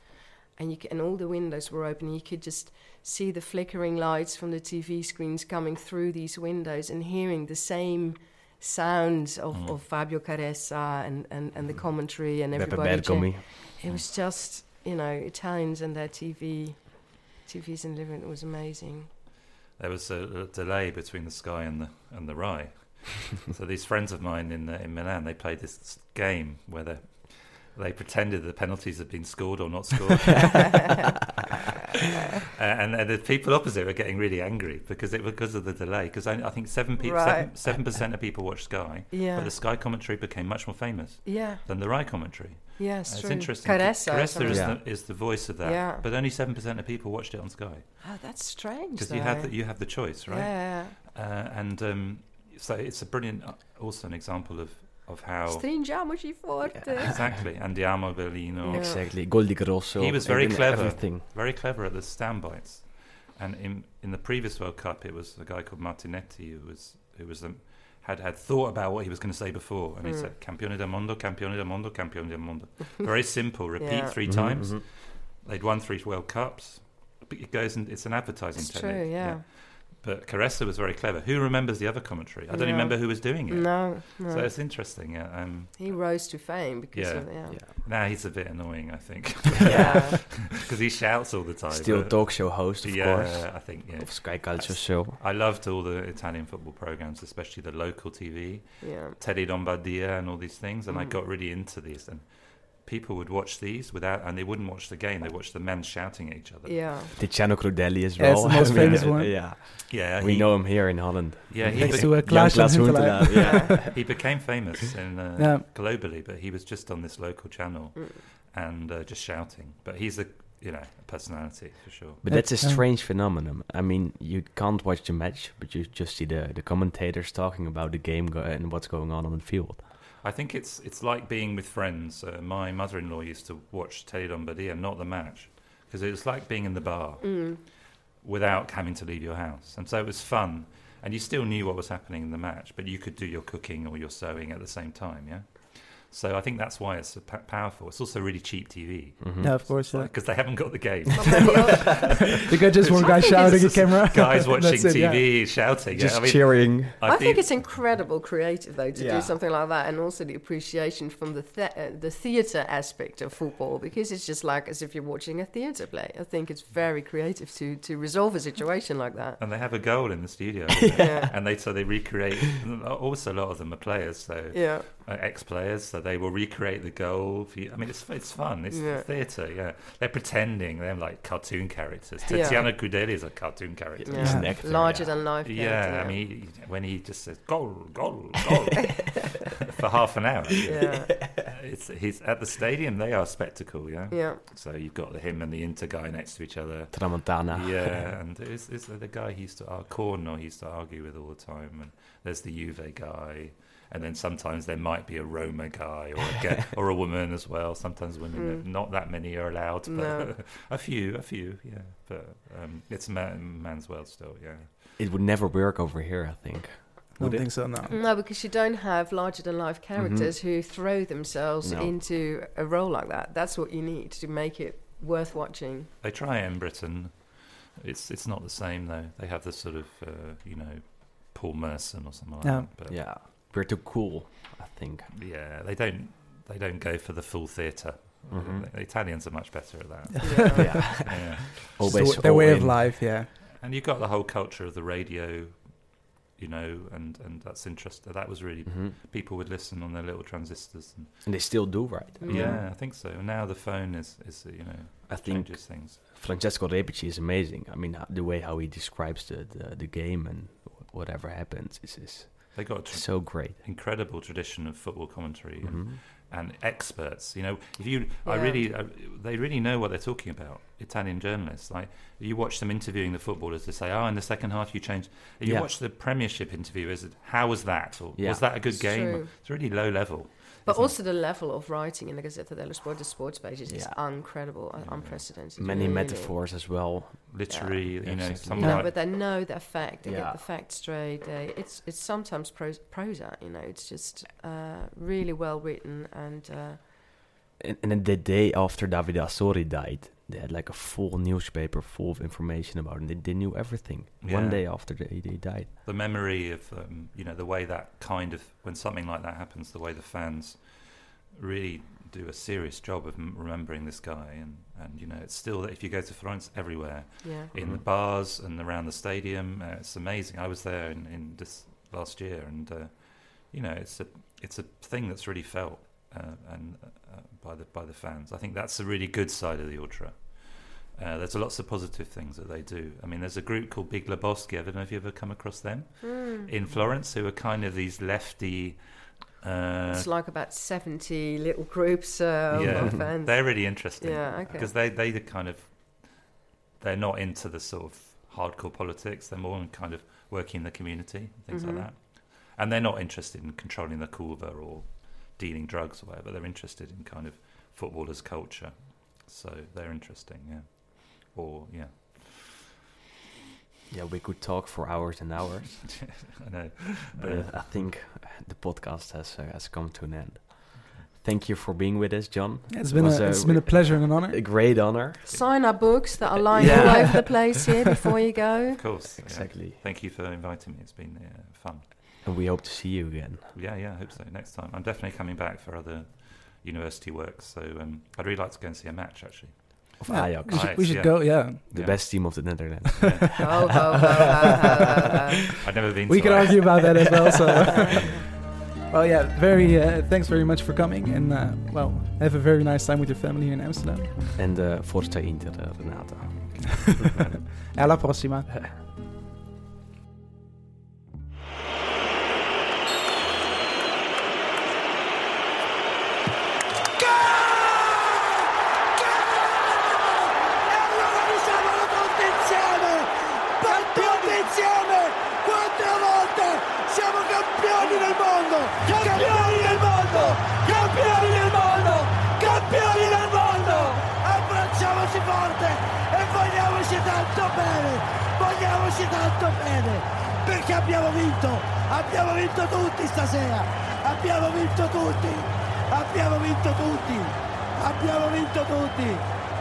And you could, and all the windows were open. And you could just see the flickering lights from the T V screens coming through these windows and hearing the same sounds of, mm. of Fabio Caressa and, and, and the commentary and everybody. Ch- it was just, you know, Italians and their T V, T Vs in living. It was amazing. There was a, a delay between the Sky and the and the Rai. So these friends of mine in uh, in Milan, they played this game where they they pretended the penalties had been scored or not scored, uh, and, and the people opposite were getting really angry because it because of the delay. Because I, I think seven pe- right. seven, seven percent of people watch Sky, yeah. but the Sky commentary became much more famous yeah. than the Rai commentary. Yes, yeah, uh, it's interesting. Caressa, Caressa is, yeah. the, is the voice of that, yeah. but only seven percent of people watched it on Sky. Oh, that's strange. Because you have the, you have the choice, right? Yeah, yeah. Uh, and. Um, So it's a brilliant, uh, also an example of, of how... Stringiamoci yeah, forte. Exactly. Andiamo Berlino. Yeah. Exactly. Gol di Grosso. He was very clever. Everything. Very clever at the soundbites. And in in the previous World Cup, it was a guy called Martinetti who was who was um, had, had thought about what he was going to say before. And mm. he said, Campione del mondo, Campione del mondo, Campione del mondo. Very simple. Repeat yeah. three mm-hmm, times. Mm-hmm. They'd won three World Cups. It goes and it's an advertising That's technique. True, yeah. yeah. But Caressa was very clever. Who remembers the other commentary? I don't no. remember who was doing it. No, no. So it's interesting. Yeah, um, he rose to fame because yeah, of yeah. yeah. Now he's a bit annoying, I think. yeah. Because he shouts all the time. Still a talk show host, of yeah, course. Yeah, I think, yeah. Of Sky Calcio show. I loved all the Italian football programs, especially the local T V. Yeah. Teddy Lombardia and all these things. And mm. I got really into these. And people would watch these without, and they wouldn't watch the game. They watched the men shouting at each other. Yeah, Tiziano Crudelli as well. That's the most famous one. Yeah, yeah. We he, know him here in Holland. Yeah, he next to a Klaas Huntelaar. Yeah, he became famous in, uh, yeah. globally, but he was just on this local channel mm. and uh, just shouting. But he's a, you know, a personality for sure. But that's, that's a strange um, phenomenon. I mean, you can't watch the match, but you just see the the commentators talking about the game go- and what's going on on the field. I think it's it's like being with friends. Uh, my mother-in-law used to watch Teddy Lombardia, not the match, because it was like being in the bar mm. without having to leave your house. And so it was fun, and you still knew what was happening in the match, but you could do your cooking or your sewing at the same time, yeah? So I think that's why it's p- powerful. It's also really cheap T V. Mm-hmm. Yeah, of course. Because yeah. they haven't got the game. You got just one guy shouting at the camera. Guys watching it, T V, yeah. shouting. Just yeah, I mean, cheering. I, I think it's incredible creative, though, to yeah. do something like that. And also the appreciation from the the, uh, the theatre aspect of football, because it's just like as if you're watching a theatre play. I think it's very creative to, to resolve a situation like that. And they have a goal in the studio. yeah. And they so they recreate. Also, a lot of them are players, so yeah. uh, ex-players, so they will recreate the goal for you. I mean, it's it's fun. It's yeah. theatre, yeah. They're pretending. They're like cartoon characters. Yeah. Tiziano Crudelli is a cartoon character. Yeah. He's an actor, larger yeah. than life. Yeah, character. I mean, he, when he just says, goal, goal, goal, for half an hour. Yeah. yeah. It's he's at the stadium, they are a spectacle, yeah? Yeah. So you've got the, him and the Inter guy next to each other. Tramontana. Yeah, and it's, it's the guy he used to, uh, Corno, he used to argue with all the time. And there's the Juve guy. And then sometimes there might be a Roma guy or a, guy, or a woman as well. Sometimes women, mm. not that many are allowed, but no. a few, a few, yeah. But um, it's a man, man's world still, yeah. It would never work over here, I think. I don't think so, no. No, because you don't have larger-than-life characters mm-hmm. who throw themselves no. into a role like that. That's what you need to make it worth watching. They try in Britain. It's it's not the same, though. They have this sort of, uh, you know, Paul Merson or something like no. that. But yeah. We're too cool, I think. Yeah, they don't they don't go for the full theatre. Mm-hmm. The, the Italians are much better at that. yeah. yeah. yeah. Always so their way in. Of life, yeah. And you've got the whole culture of the radio, you know, and, and that's interesting. That was really, mm-hmm. people would listen on their little transistors. And, and they still do, right? Mm-hmm. Yeah, I think so. Now the phone is, is you know, I changes think things. Francesco Repici is amazing. I mean, the way how he describes the, the, the game and whatever happens is... is They got a tra- so great, incredible tradition of football commentary mm-hmm. and, and experts. You know, if you, yeah. I really, I, they really know what they're talking about. Italian journalists, like you watch them interviewing the footballers, they say, "Oh, in the second half you changed." And you yeah. watch the Premiership interviewers, "How was that?" Or yeah. "Was that a good it's game?" True. It's really low level. But also it? The level of writing in the Gazzetta dello Sport, the sports pages, yeah. is incredible, yeah. uh, unprecedented. Many really. metaphors as well. Literary, yeah. you know. Some no, like but they know the fact. They yeah. get the fact straight. They, it's it's sometimes pros, prosa, you know. It's just uh, really well written. And, uh, and and the day after Davide Asori died, They had like a full newspaper full of information about it. They, they knew everything. Yeah. One day after they, they died. The memory of, um, you know, the way that kind of, when something like that happens, the way the fans really do a serious job of m- remembering this guy. And, and, you know, it's still, if you go to Florence, everywhere. Yeah. In mm-hmm. the bars and around the stadium. Uh, it's amazing. I was there in, in this last year. And, uh, you know, it's a it's a thing that's really felt. Uh, and uh, by the by the fans. I think that's the really good side of the ultra. Uh, there's lots of positive things that they do. I mean, there's a group called Big Lebowski. I don't know if you ever come across them mm. in Florence, who are kind of these lefty. Uh, it's like about seventy little groups uh, yeah. of fans. They're really interesting. Yeah, okay. Because they they kind of they're not into the sort of hardcore politics. They're more kind of working in the community, things mm-hmm. like that. And they're not interested in controlling the curva or dealing drugs or whatever. They're interested in kind of footballers' culture, so they're interesting. Yeah, or yeah, yeah. We could talk for hours and hours. I know, but uh, I think the podcast has uh, has come to an end. Thank you for being with us, John. Yeah, it's been it a, it's a, been a pleasure and an honor. A great honor. Sign our books that are lying yeah. all over the place here before you go. Of course, exactly. Yeah. Thank you for inviting me. It's been uh, fun. And we hope to see you again. Yeah, yeah, I hope so. Next time. I'm definitely coming back for other university work. So um, I'd really like to go and see a match, actually. Of yeah, Ajax. We should, Ajax, we should yeah. go, yeah. The yeah. best team of the Netherlands. Yeah. oh, oh, oh, oh, oh, oh. I've never been we to We can that. argue about that as well. So. well, yeah, very. Uh, thanks very much for coming. And, uh, well, have a very nice time with your family here in Amsterdam. And uh, Forza Inter, uh, Renate. Alla prossima. Campioni del mondo, campioni del mondo, campioni del mondo, abbracciamoci forte e vogliamoci tanto bene, vogliamoci tanto bene, perché abbiamo vinto, abbiamo vinto tutti stasera, abbiamo vinto tutti, abbiamo vinto tutti, abbiamo vinto tutti.